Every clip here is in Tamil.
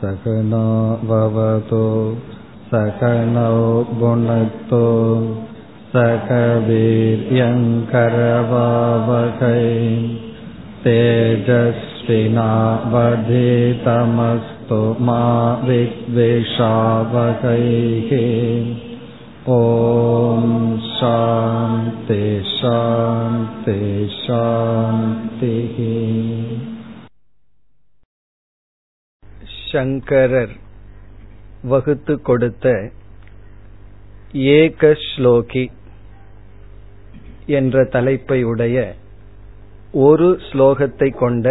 சகனோ பவது சகனோ புனக்து சகவீர்யங்கரவாவகை தேஜஸ்வினாவதீதமஸ்து மா வித்விஷாவகை. ஓம் சாந்தி சாந்தி சாந்தி. சங்கரர் வகுத்து கொடுத்த ஏக ஸ்லோகி என்ற தலைப்பை உடைய ஒரு ஸ்லோகத்தை கொண்ட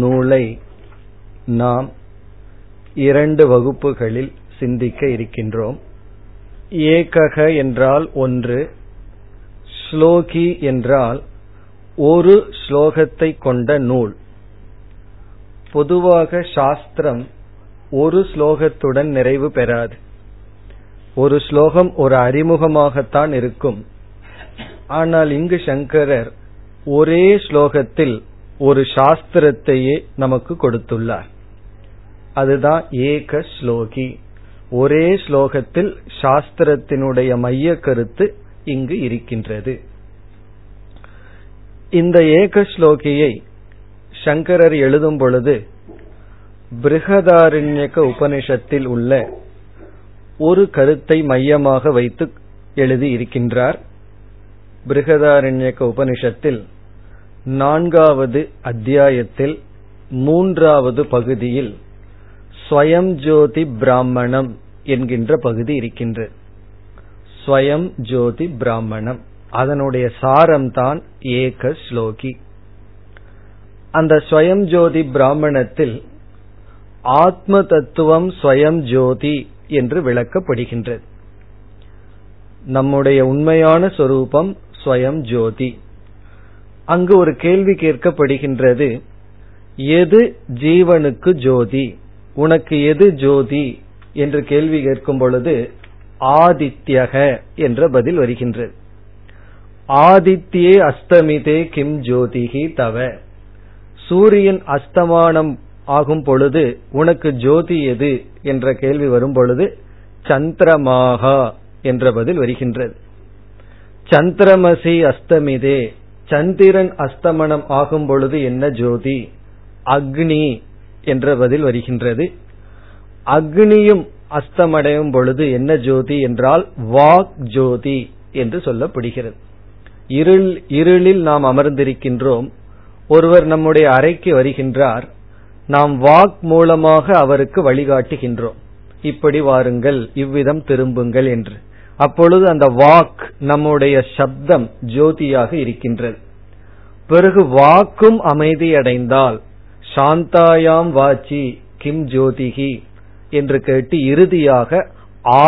நூலை நாம் 2 வகுப்புகளில் சிந்திக்க இருக்கின்றோம். ஏகக என்றால் ஒன்று, ஸ்லோகி என்றால் ஒரு ஸ்லோகத்தை கொண்ட நூல். பொதுவாக சாஸ்திரம் ஒரு ஸ்லோகத்துடன் நிறைவு பெறாது. ஒரு ஸ்லோகம் ஒரு அறிமுகமாகத்தான் இருக்கும். ஆனால் இங்கு சங்கரர் ஒரே ஸ்லோகத்தில் ஒரு சாஸ்திரத்தையே நமக்கு கொடுத்துள்ளார். அதுதான் ஏக ஸ்லோகி. ஒரே ஸ்லோகத்தில் சாஸ்திரத்தினுடைய மைய கருத்து இங்கு இருக்கின்றது. இந்த ஏக ஸ்லோகியை சங்கரர் எழுதும் பொழுது பிருஹதாரண்யக உபனிஷத்தில் உள்ள ஒரு கருத்தை மையமாக வைத்து எழுதி இருக்கின்றார். பிருஹதாரண்யக உபனிஷத்தில் 4வது அத்தியாயத்தில் 3வது பகுதியில் ஸ்வயம் ஜோதி பிராமணம் என்கின்ற பகுதி இருக்கின்றது. ஸ்வயம் ஜோதி பிராமணம், அதனுடைய சாரம்தான் ஏக ஸ்லோகி. அந்த ஸ்வயம் ஜோதி பிராமணத்தில் ஆத்ம தத்துவம் ஸ்வயம் ஜோதி என்று விளக்கப்படுகின்றது. நம்முடைய உண்மையான சொரூபம் ஸ்வயம் ஜோதி. அங்கு ஒரு கேள்வி கேட்கப்படுகின்றது, எது ஜீவனுக்கு ஜோதி, உனக்கு எது ஜோதி என்று கேள்வி கேட்கும் பொழுது ஆதித்யக என்ற பதில் வருகின்றது. ஆதித்யே அஸ்தமிதே கிம் ஜோதிஹி தவ, சூரியன் அஸ்தமானம் ஆகும் பொழுது உனக்கு ஜோதி எது என்ற கேள்வி வரும் பொழுது சந்திரமாகா என்ற பதில் வருகின்றது. சந்திரமசி அஸ்தமிதே, சந்திரன் அஸ்தமனம் ஆகும் பொழுது என்ன ஜோதி, அக்னி என்ற பதில் வருகின்றது. அக்னியும் அஸ்தமடையும் பொழுது என்ன ஜோதி என்றால் வாக் ஜோதி என்று சொல்லப்படுகிறது. இருளில் நாம் அமர்ந்திருக்கின்றோம். ஒருவர் நம்முடைய அறைக்கு வருகின்றார். நாம் வாக் மூலமாக அவருக்கு வழிகாட்டுகின்றோம், இப்படி வாருங்கள், இவ்விதம் திரும்புங்கள் என்று. அப்பொழுது அந்த வாக், நம்முடைய சப்தம் ஜோதியாக இருக்கின்றது. பிறகு வாக்கும் அமைதியடைந்தால் சாந்தாயாம் வாச்சி கிம் ஜோதிஹி என்று கேட்டு இறுதியாக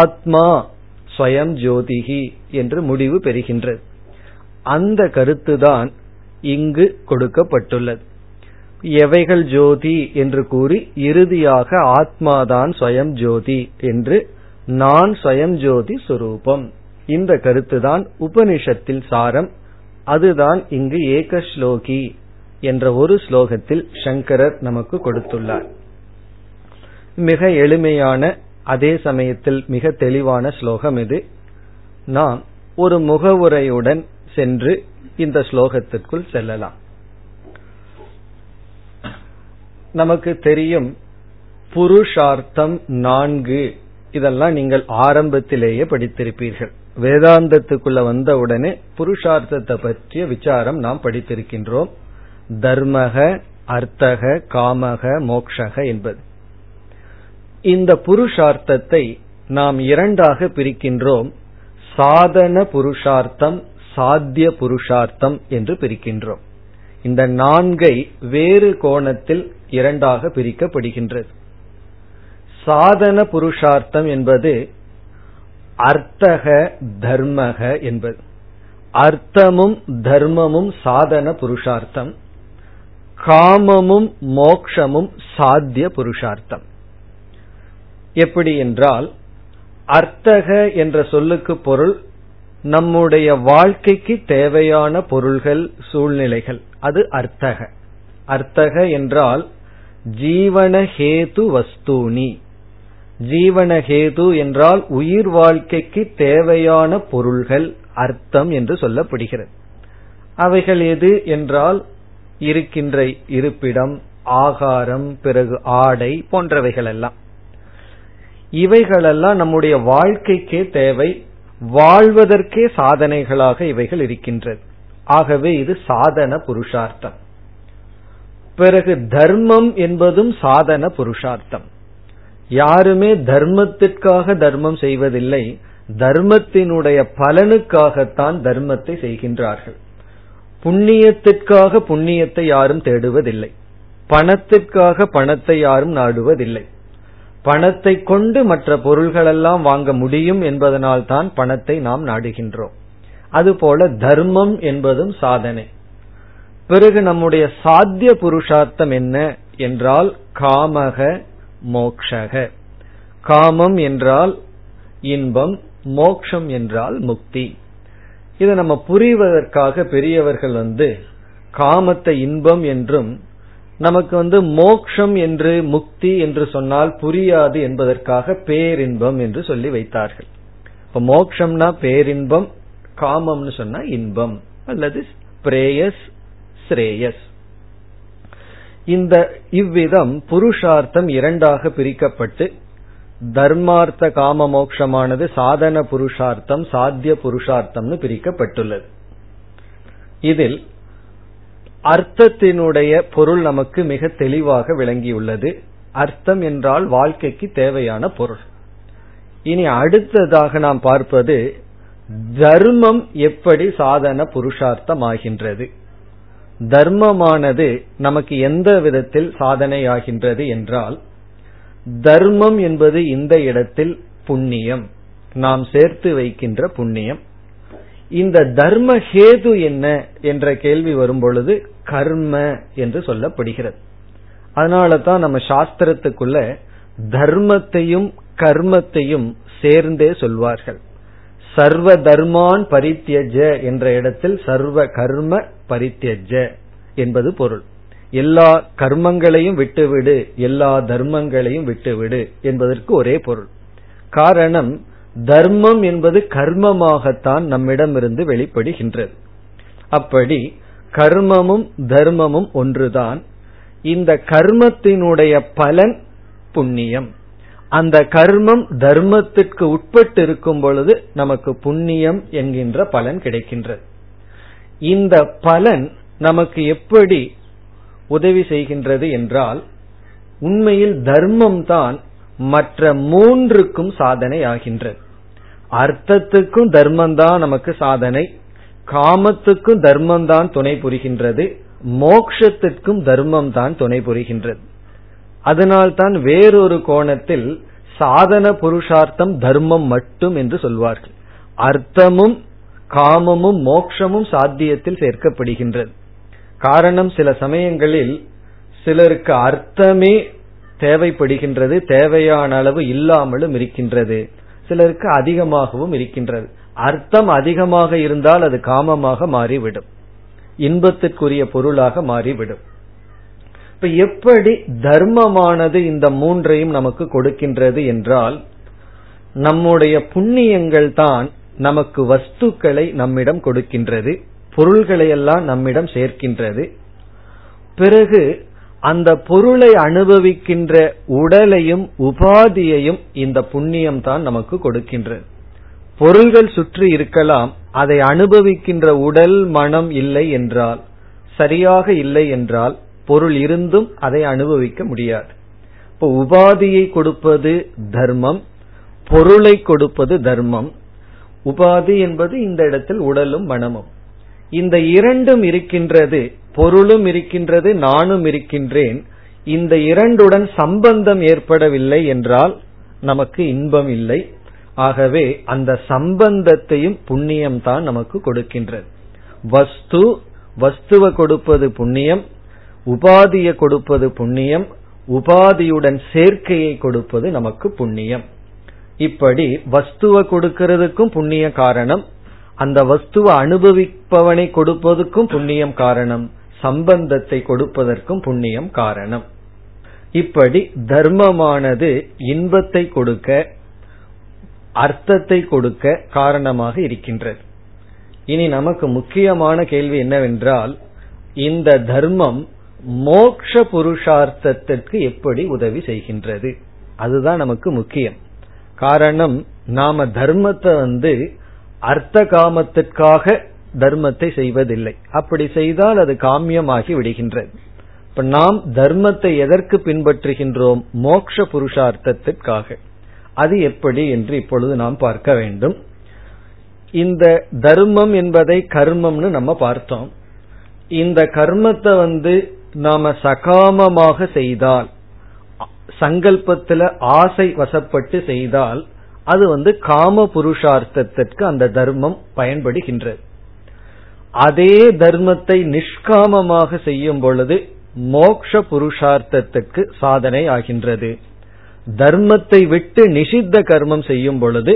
ஆத்மா ஸ்வயம் ஜோதிஹி என்று முடிவு பெறுகின்றது. அந்த கருத்துதான் இங்கு கொடுக்கப்பட்டுள்ளது. எவைகள் ஜோதி என்று கூறி இறுதியாக ஆத்மாதான் ஸ்வயம் ஜோதி என்று, நான் ஸ்வயம் ஜோதி சுரூபம். இந்த கருத்துதான் உபனிஷத்தில் சாரம். அதுதான் இங்கு ஏக ஸ்லோகி என்ற ஒரு ஸ்லோகத்தில் சங்கரர் நமக்கு கொடுத்துள்ளார். மிக எளிமையான, அதே சமயத்தில் மிக தெளிவான ஸ்லோகம் இது. நாம் ஒரு முகவுரையுடன் சென்று இந்த ஸ்லோகத்திற்குள் செல்லலாம். நமக்கு தெரியும் புருஷார்த்தம் 4, இதெல்லாம் நீங்கள் ஆரம்பத்திலேயே படித்திருப்பீர்கள். வேதாந்தத்துக்குள்ள வந்தவுடனே புருஷார்த்தத்தை பற்றிய விசாரம் நாம் படித்திருக்கின்றோம். தர்மக அர்த்தக காமக மோக்ஷக என்பது. இந்த புருஷார்த்தத்தை நாம் 2ஆக பிரிக்கின்றோம். சாதன புருஷார்த்தம், சாத்திய புருஷார்த்தம் என்று பிரிக்கின்றோம். இந்த 4ஐ வேறு கோணத்தில் 2ஆக பிரிக்கப்படுகின்றது. சாதன புருஷார்த்தம் என்பது அர்த்தக தர்மக என்பது. அர்த்தமும் தர்மமும் சாதன புருஷார்த்தம், காமமும் மோக்ஷமும் சாத்திய புருஷார்த்தம். எப்படி என்றால், அர்த்தக என்ற சொல்லுக்கு பொருள் நம்முடைய வாழ்க்கைக்கு தேவையான பொருள்கள், சூழ்நிலைகள், அது அர்த்தக. அர்த்தக என்றால் ஜீவனஹேது வஸ்தூனி. ஜீவனஹேது என்றால் உயிர் வாழ்க்கைக்கு தேவையான பொருள்கள், அர்த்தம் என்று சொல்லப்படுகிறது. அவைகள் எது என்றால் இருக்கின்ற இருப்பிடம், ஆகாரம், பிறகு ஆடை போன்றவைகளெல்லாம். இவைகளெல்லாம் நம்முடைய வாழ்க்கைக்கே தேவை, வாழ்வதற்கே சாதனைகளாக இவைகள் இருக்கின்றது. ஆகவே இது சாதன புருஷார்த்தம். பிறகு தர்மம் என்பதும் சாதன புருஷார்த்தம். யாருமே தர்மத்திற்காக தர்மம் செய்வதில்லை, தர்மத்தினுடைய பலனுக்காகத்தான் தர்மத்தை செய்கின்றார்கள். புண்ணியத்திற்காக புண்ணியத்தை யாரும் தேடுவதில்லை, பணத்திற்காக பணத்தை யாரும் நாடுவதில்லை. பணத்தை கொண்டு மற்ற பொருள்களெல்லாம் வாங்க முடியும் என்பதனால் தான் பணத்தை நாம் நாடுகின்றோம். அதுபோல தர்மம் என்பதும் சாதனை. பிறகு நம்முடைய சாத்திய புருஷார்த்தம் என்ன என்றால் காமக மோக்ஷக. காமம் என்றால் இன்பம், மோக்ஷம் என்றால் முக்தி. இதை நம்ம புரிவதற்காக பெரியவர்கள் காமத்தை இன்பம் என்றும் நமக்கு மோக்ஷம் என்று முக்தி என்று சொன்னால் புரியாது என்பதற்காக பேரின்பம் என்று சொல்லி வைத்தார்கள். இப்ப மோக்ஷம்னா பேரின்பம், காமம்னு சொன்னா இன்பம் அல்லது பிரேயஸ் ஸ்ரேயஸ். இந்த இவ்விதம் புருஷார்த்தம் இரண்டாக பிரிக்கப்பட்டு தர்மார்த்த காம மோக்ஷமானது சாதன புருஷார்த்தம் சாத்திய புருஷார்த்தம்னு பிரிக்கப்பட்டுள்ளது. இதில் அர்த்தத்தினுடைய பொருள் நமக்கு மிக தெளிவாக விளங்கியுள்ளது. அர்த்தம் என்றால் வாழ்க்கைக்கு தேவையான பொருள். இனி அடுத்ததாக நாம் பார்ப்பது தர்மம் எப்படி சாதன புருஷார்த்தமாகின்றது, தர்மமானது நமக்கு எந்த விதத்தில் சாதனையாகின்றது என்றால், தர்மம் என்பது இந்த இடத்தில் புண்ணியம், நாம் சேர்த்து வைக்கின்ற புண்ணியம். இந்த தர்ம ஹேது என்ன என்ற கேள்வி வரும் பொழுது கர்ம என்று சொல்லப்படுகிறது. அதனால தான் நம்ம சாஸ்திரத்துக்குள்ள தர்மத்தையும் கர்மத்தையும் சேர்ந்தே சொல்வார்கள். சர்வ தர்மான் பரித்யஜ என்ற இடத்தில் சர்வ கர்ம பரித்யஜ என்பது பொருள். எல்லா கர்மங்களையும் விட்டுவிடு, எல்லா தர்மங்களையும் விட்டுவிடு என்பதற்கு ஒரே பொருள். காரணம், தர்மம் என்பது கர்மமாகத்தான் நம்மிடமிருந்து வெளிப்படுகின்றது. அப்படி கர்மமும் தர்மமும் ஒன்றுதான். இந்த கர்மத்தினுடைய பலன் புண்ணியம். அந்த கர்மம் தர்மத்திற்கு உட்பட்டு இருக்கும் பொழுது நமக்கு புண்ணியம் என்கின்ற பலன் கிடைக்கின்றது. இந்த பலன் நமக்கு எப்படி உதவி செய்கின்றது என்றால், உண்மையில் தர்மம்தான் மற்ற மூன்றுக்கும் சாதனை ஆகின்றது. அர்த்தத்துக்கும் தர்மம்தான் நமக்கு சாதனை, காமத்துக்கும் தர்மம்தான் துணை புரிகின்றது, மோக்ஷத்திற்கும் தர்மம்தான் துணை புரிகின்றது. அதனால்தான் வேறொரு கோணத்தில் சாதன புருஷார்த்தம் தர்மம் மட்டும் என்று சொல்வார்கள். அர்த்தமும் காமமும் மோக்ஷமும் சாத்தியத்தில் சேர்க்கப்படுகின்றது. காரணம், சில சமயங்களில் சிலருக்கு அர்த்தமே தேவைப்படுகின்றது, தேவையான அளவு இல்லாமலும் இருக்கின்றது, சிலருக்கு அதிகமாகவும் இருக்கின்றது. அர்த்தம் அதிகமாக இருந்தால் அது காமமாக மாறிவிடும், இன்பத்திற்குரிய பொருளாக மாறிவிடும். இப்ப எப்படி தர்மமானது இந்த மூன்றையும் நமக்கு கொடுக்கின்றது என்றால், நம்முடைய புண்ணியங்கள் தான் நமக்கு வஸ்துக்களை நம்மிடம் கொடுக்கின்றது, பொருள்களையெல்லாம் நம்மிடம் சேர்க்கின்றது. பிறகு அந்த பொருளை அனுபவிக்கின்ற உடலையும் உபாதியையும் இந்த புண்ணியம் தான் நமக்கு கொடுக்கின்றது. பொருள்கள் சுற்றி இருக்கலாம், அதை அனுபவிக்கின்ற உடல் மனம் இல்லை என்றால், சரியாக இல்லை என்றால் பொருள் இருந்தும் அதை அனுபவிக்க முடியாது. இப்போ உபாதியை கொடுப்பது தர்மம், பொருளை கொடுப்பது தர்மம். உபாதி என்பது இந்த இடத்தில் உடலும் மனமும். இந்த இரண்டும் இருக்கின்றது, பொருளும் இருக்கின்றது, நானும் இருக்கின்றேன். இந்த இரண்டுடன் சம்பந்தம் ஏற்படவில்லை என்றால் நமக்கு இன்பம் இல்லை. ஆகவே அந்த சம்பந்தத்தையும் புண்ணியம்தான் நமக்கு கொடுக்கின்றது. வஸ்துவை கொடுப்பது புண்ணியம், உபாதியை கொடுப்பது புண்ணியம், உபாதியுடன் சேர்க்கையை கொடுப்பது நமக்கு புண்ணியம். இப்படி வஸ்துவை கொடுக்கிறதுக்கும் புண்ணிய காரணம், அந்த வஸ்துவை அனுபவிப்பவனை கொடுப்பதற்கும் புண்ணியம் காரணம், சம்பந்தத்தை கொடுப்பதற்கும் புண்ணியம் காரணம். இப்படி தர்மமானது இன்பத்தை கொடுக்க, அர்த்தத்தை கொடுக்க காரணமாக இருக்கின்றது. இனி நமக்கு முக்கியமான கேள்வி என்னவென்றால், இந்த தர்மம் மோட்ச புருஷார்த்தத்திற்கு எப்படி உதவி செய்கின்றது? அதுதான் நமக்கு முக்கியம். காரணம், நாம தர்மத்தை அர்த்த காமத்திற்காக தர்மத்தை செய்வதில்லை. அப்படி செய்தால் அது காமியமாகி விடுகின்றது. இப்ப நாம் தர்மத்தை எதற்கு பின்பற்றுகின்றோம்? மோட்ச புருஷார்த்தத்திற்காக. அது எப்படி என்று இப்பொழுது நாம் பார்க்க வேண்டும். இந்த தர்மம் என்பதை கர்மம்னு நம்ம பார்த்தோம். இந்த கர்மத்தை நாம சகாமமாக செய்தால், சங்கல்பத்துல ஆசை வசப்பட்டு செய்தால், அது காம புருஷார்த்தத்திற்கு அந்த தர்மம் பயன்படுகின்றது. அதே தர்மத்தை நிஷ்காமமாக செய்யும் பொழுது மோட்ச புருஷார்த்தத்திற்கு சாதனை ஆகின்றது. தர்மத்தை விட்டு நிஷித்த கர்மம் செய்யும் பொழுது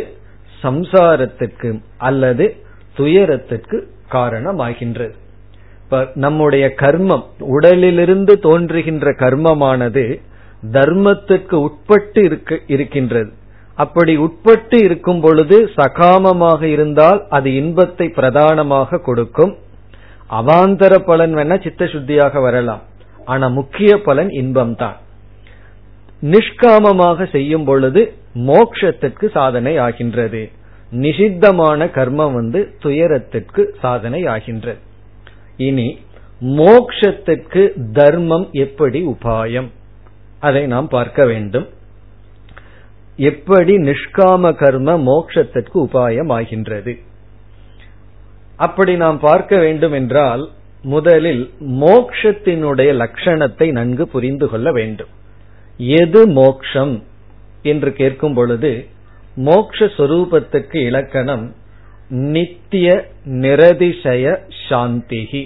சம்சாரத்திற்கு அல்லது துயரத்திற்கு காரணமாகின்றது. இப்ப நம்முடைய கர்மம், உடலிலிருந்து தோன்றுகின்ற கர்மமானது தர்மத்திற்கு உட்பட்டு இருக்கின்றது. அப்படி உட்பட்டு இருக்கும் பொழுது சகாமமாக இருந்தால் அது இன்பத்தை பிரதானமாக கொடுக்கும். அவாந்தர பலன் வேணா சித்தசுத்தியாக வரலாம், ஆனா முக்கிய பலன் இன்பம்தான். நிஷ்காமமாக செய்யும் பொழுது மோட்சத்திற்கு சாதனை ஆகின்றது. நிஷித்தமான கர்மம் துயரத்திற்கு சாதனை ஆகின்றது. இனி மோக்ஷத்திற்கு தர்மம் எப்படி உபாயம், அதை நாம் பார்க்க வேண்டும். எப்படி நிஷ்காம கர்ம மோக்ஷத்திற்கு உபாயம் ஆகின்றது? அப்படி நாம் பார்க்க வேண்டும் என்றால், முதலில் மோக்ஷத்தினுடைய லட்சணத்தை நன்கு புரிந்து கொள்ள வேண்டும். எது மோக்ஷம் என்று கேட்கும் பொழுது மோக்ஷஸ்வரூபத்துக்கு இலக்கணம் நித்திய நிரதிசய சாந்திகி.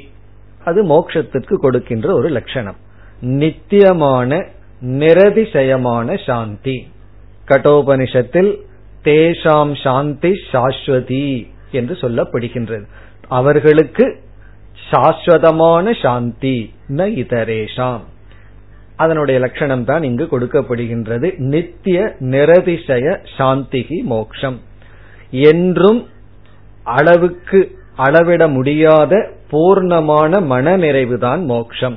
அது மோக்ஷத்திற்கு கொடுக்கின்ற ஒரு லட்சணம். நித்தியமான நிரதிசயமான சாந்தி. கட்டோபனிஷத்தில் தேஷாம் சாந்தி சாஸ்வதி என்று சொல்லப்படுகின்றது. அவர்களுக்கு சாஸ்வதமான சாந்தி ந இதரேஷாம். அதனுடைய லட்சணம் தான் இங்கு கொடுக்கப்படுகின்றது. நித்திய நிரதிசய சாந்திகி மோக்ஷம். என்றும் அளவுக்கு அளவிட முடியாத பூர்ணமான மன நிறைவுதான் மோக்ஷம்.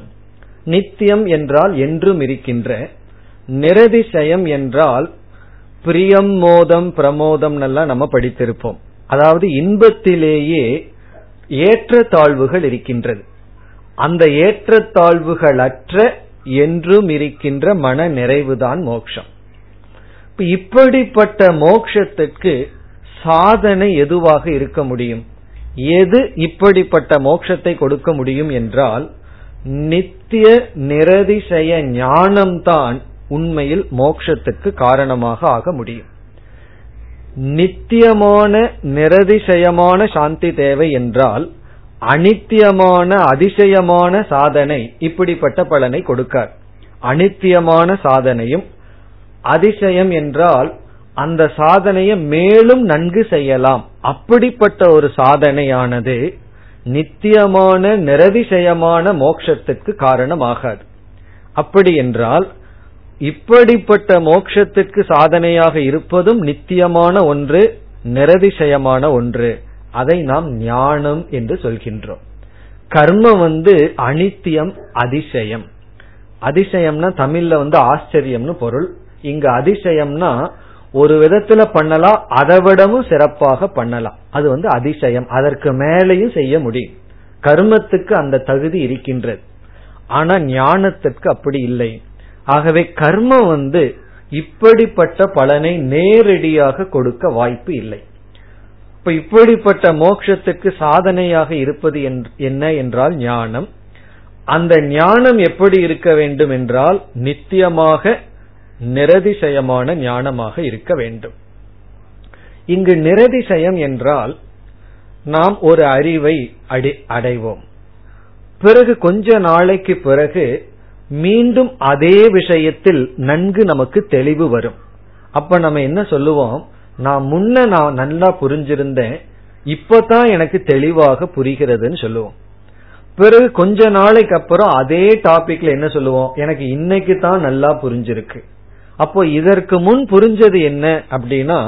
நித்தியம் என்றால் என்றும் இருக்கின்ற, நிரதிசயம் என்றால் பிரியம் மோதம் பிரமோதம் எல்லாம் நம்ம படித்திருப்போம். அதாவது இன்பத்திலேயே ஏற்ற தாழ்வுகள் இருக்கின்றது. அந்த ஏற்றத்தாழ்வுகள் அற்ற என்றும் இருக்கின்ற மன நிறைவுதான் மோக்ஷம். இப்படிப்பட்ட மோக்ஷத்திற்கு சாதனை எதுவாக இருக்க முடியும்? எது இப்படிப்பட்ட மோட்சத்தை கொடுக்க முடியும் என்றால், நித்திய நிரதிசய ஞானம்தான் உண்மையில் மோட்சத்துக்கு காரணமாக ஆக முடியும். நித்தியமான நிரதிசயமான சாந்தி தேவை என்றால் அனித்தியமான அதிசயமான சாதனை இப்படிப்பட்ட பலனை கொடுக்கார். அனித்தியமான சாதனையும் அதிசயம் என்றால் அந்த சாதனையை மேலும் நன்கு செய்யலாம். அப்படிப்பட்ட ஒரு சாதனையானது நித்தியமான நிரதிசயமான மோட்சத்திற்கு காரணமாகாது. அப்படி என்றால் இப்படிப்பட்ட மோட்சத்திற்கு சாதனையாக இருப்பதும் நித்தியமான ஒன்று, நிரதிசயமான ஒன்று. அதை நாம் ஞானம் என்று சொல்கின்றோம். கர்மம் அனித்தியம் அதிசயம். அதிசயம்னா தமிழ்ல ஆச்சரியம்னு பொருள். இங்கு அதிசயம்னா ஒரு விதத்துல பண்ணலாம், அதை விடவும் சிறப்பாக பண்ணலாம். அது அதிசயம். அதற்கு மேலேயும் செய்ய முடியும். கர்மத்துக்கு அந்த தகுதி இருக்கின்றது. ஆனா ஞானத்திற்கு அப்படி இல்லை. ஆகவே கர்மம் இப்படிப்பட்ட பலனை நேரடியாக கொடுக்க வாய்ப்பு இல்லை. இப்ப இப்படிப்பட்ட மோட்சத்துக்கு சாதனையாக இருப்பது என்ன என்றால் ஞானம். அந்த ஞானம் எப்படி இருக்க வேண்டும் என்றால் நித்தியமாக நிரதிசயமான ஞானமாக இருக்க வேண்டும். இங்கு நிரதிசயம் என்றால் நாம் ஒரு அறிவை அடைவோம். பிறகு கொஞ்ச நாளைக்கு பிறகு மீண்டும் அதே விஷயத்தில் நன்கு நமக்கு தெளிவு வரும். அப்ப நம்ம என்ன சொல்லுவோம்? நான் முன்ன நல்லா புரிஞ்சிருந்தேன், இப்பதான் எனக்கு தெளிவாக புரிகிறதுன்னு சொல்லுவோம். பிறகு கொஞ்ச நாளைக்கு அப்புறம் அதே டாபிக்ல என்ன சொல்லுவோம், எனக்கு இன்னைக்கு தான் நல்லா புரிஞ்சிருக்கு. அப்போ இதற்கு முன் புரிஞ்சது என்ன அப்படின்னா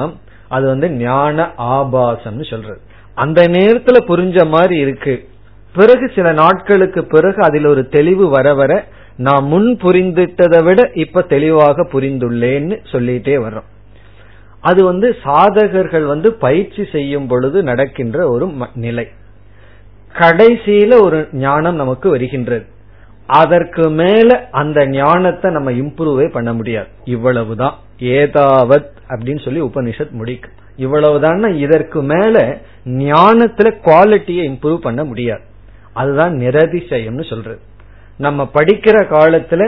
அது ஞான ஆபாசம்னு சொல்றது. அந்த நேரத்துல புரிஞ்ச மாதிரி இருக்கு, பிறகு சில நாட்களுக்கு பிறகு அதில் ஒரு தெளிவு வர வர நான் முன் புரிந்துட்டதை விட இப்ப தெளிவாக புரிந்துள்ளேன்னு சொல்லிட்டே வர்றோம். அது சாதகர்கள் பயிற்சி செய்யும் பொழுது நடக்கின்ற ஒரு நிலை. கடைசியில ஒரு ஞானம் நமக்கு வருகின்றது, அதற்கு மேல அந்த ஞானத்தை நம்ம இம்ப்ரூவே பண்ண முடியாது. இவ்வளவுதான் ஏதாவத் அப்படின்னு சொல்லி உபனிஷத் முடிக்கும். இவ்வளவுதான், இதற்கு மேல ஞானத்துல குவாலிட்டியை இம்ப்ரூவ் பண்ண முடியாது. அதுதான் நிரதிசயம்னு சொல்றது. நம்ம படிக்கிற காலத்துல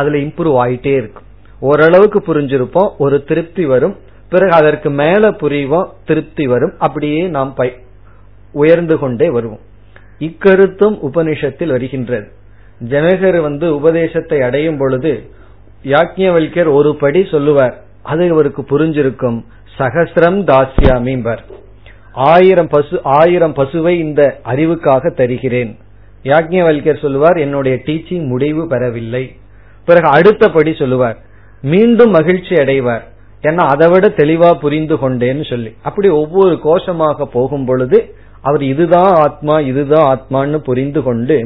அதுல இம்ப்ரூவ் ஆயிட்டே இருக்கும். ஓரளவுக்கு புரிஞ்சிருப்போம், ஒரு திருப்தி வரும், பிறகு அதற்கு மேல புரிவோம், திருப்தி வரும், அப்படியே நாம் உயர்ந்து கொண்டே வருவோம். இக்கருத்தும் உபனிஷத்தில் வருகின்றது. ஜனகர் உபதேசத்தை அடையும் பொழுது யாக்ஞவல்யர் ஒரு படி சொல்லுவார், அது அவருக்கு புரிஞ்சிருக்கும். சகஸ்ரம் தாஸ்யாமி பர், 1000 பசுவை இந்த அறிவுக்காக தருகிறேன். யாக்ஞவல்யர் சொல்லுவார், என்னுடைய டீச்சிங் முடிவு பெறவில்லை. பிறகு அடுத்தபடி சொல்லுவார், மீண்டும் மகிழ்ச்சி அடைவார், ஏன்னா அதை விட தெளிவா புரிந்து கொண்டேன்னு சொல்லி. அப்படி ஒவ்வொரு கோஷமாக போகும் பொழுது அவர் இதுதான் ஆத்மா, இதுதான் ஆத்மான்னு புரிந்து கொண்டு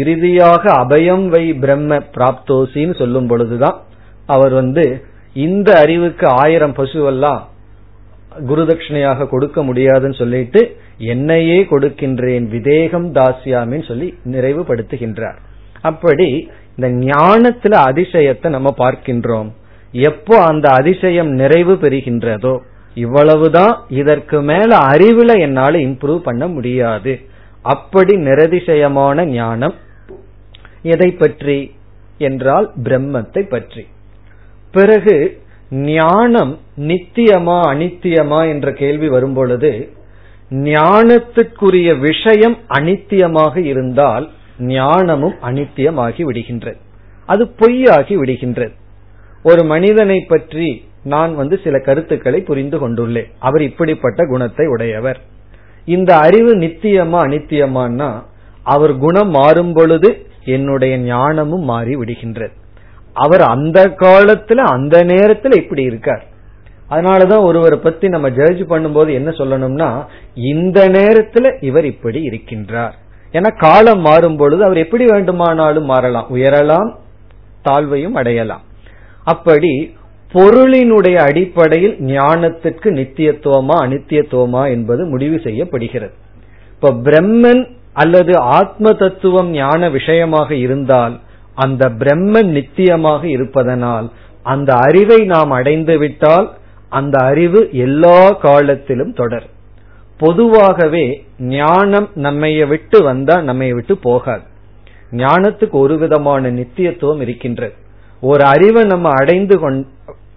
இறுதியாக அபயம் வை பிரம்ம பிராப்தோசின்னு சொல்லும் பொழுதுதான் அவர் இந்த அறிவுக்கு 1000 பசுவெல்லாம் குருதட்சிணையாக கொடுக்க முடியாதுன்னு சொல்லிட்டு என்னையே கொடுக்கின்றேன், விதேகம் தாஸ்யாமின்னு சொல்லி நிறைவுபடுத்துகின்றார். அப்படி இந்த ஞானத்துல அதிசயத்தை நம்ம பார்க்கின்றோம். எப்போ அந்த அதிசயம் நிறைவு பெறுகின்றதோ, இவ்வளவுதான், இதற்கு மேல அறிவுல என்னால இம்ப்ரூவ் பண்ண முடியாது, அப்படி நிரதிசயமான ஞானம். எதை பற்றி என்றால் பிரம்மத்தை பற்றி. பிறகு ஞானம் நித்தியமா அனித்தியமா என்ற கேள்வி வரும்பொழுது, ஞானத்துக்குரிய விஷயம் அனித்தியமாக இருந்தால் ஞானமும் அனித்தியமாகி விடுகின்றது, அது பொய்யாகி விடுகின்றது. ஒரு மனிதனை பற்றி நான் சில கருத்துக்களை புரிந்து கொண்டுள்ளேன், அவர் இப்படிப்பட்ட குணத்தை உடையவர். இந்த அறிவு நித்தியமா அனித்தியமானா அவர் குணம் மாறும் பொழுது என்னுடைய ஞானமும் மாறி விடுகின்றது. அவர் அந்த காலத்துல அந்த நேரத்துல இப்படி இருக்கார். அதனாலதான் ஒருவரை பத்தி நம்ம ஜட்ஜ் பண்ணும்போது என்ன சொல்லணும்னா, இந்த நேரத்துல இவர் இப்படி இருக்கின்றார். ஏன்னா காலம் மாறும் பொழுது அவர் எப்படி வேண்டுமானாலும் மாறலாம், உயரலாம், தாழ்வையும் அடையலாம். அப்படி பொருளினுடைய அடிப்படையில் ஞானத்திற்கு நித்தியத்துவமா அனித்தியத்துவமா என்பது முடிவு செய்யப்படுகிறது. இப்ப பிரம்மன் அல்லது ஆத்ம தத்துவம் ஞான விஷயமாக இருந்தால் அந்த பிரம்மன் நித்தியமாக இருப்பதனால் அந்த அறிவை நாம் அடைந்து விட்டால் அந்த அறிவு எல்லா காலத்திலும் தொடர். பொதுவாகவே ஞானம் நம்மைய விட்டு வந்தா நம்மைய விட்டு போகாது. ஞானத்துக்கு ஒரு விதமான நித்தியத்துவம் இருக்கின்றது. ஒரு அறிவை நம்ம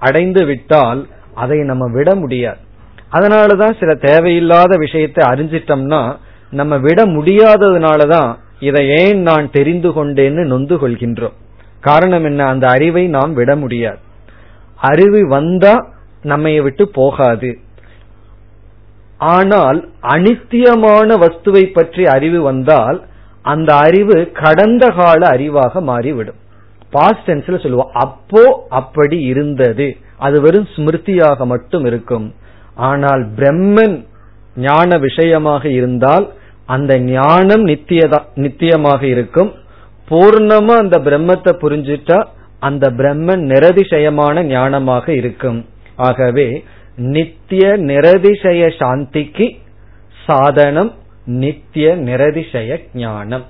அடைந்து விட்டால் அதை நம்ம விட முடியாது. அதனாலதான் சில தேவையில்லாத விஷயத்தை அறிஞ்சிட்டோம்னா நம்ம விட முடியாததுனாலதான் இதை ஏன் நான் தெரிந்து கொண்டேன்னு நொந்து கொள்கின்றோம். காரணம் என்ன, அந்த அறிவை நாம் விட முடியாது. அறிவு வந்தா நம்மைய விட்டு போகாது. ஆனால் அனித்தியமான வஸ்துவை பற்றி அறிவு வந்தால் அந்த அறிவு கடந்த கால அறிவாக மாறிவிடும். பாஸ்ட் டென்ஸ்ல சொல்லுவோம், அப்போ அப்படி இருந்தது, அது வெறும் ஸ்மிருதியாக மட்டும் இருக்கும். ஆனால் பிரம்மன் ஞான விஷயமாக இருந்தால் அந்த ஞானம் நித்தியமாக இருக்கும். பூர்ணமா அந்த பிரம்மத்தை புரிஞ்சிட்டா அந்த பிரம்மன் நிரதிசயமான ஞானமாக இருக்கும். ஆகவே நித்திய நிரதிசய சாந்திக்கு சாதனம் நித்திய நிரதிசய ஞானம்.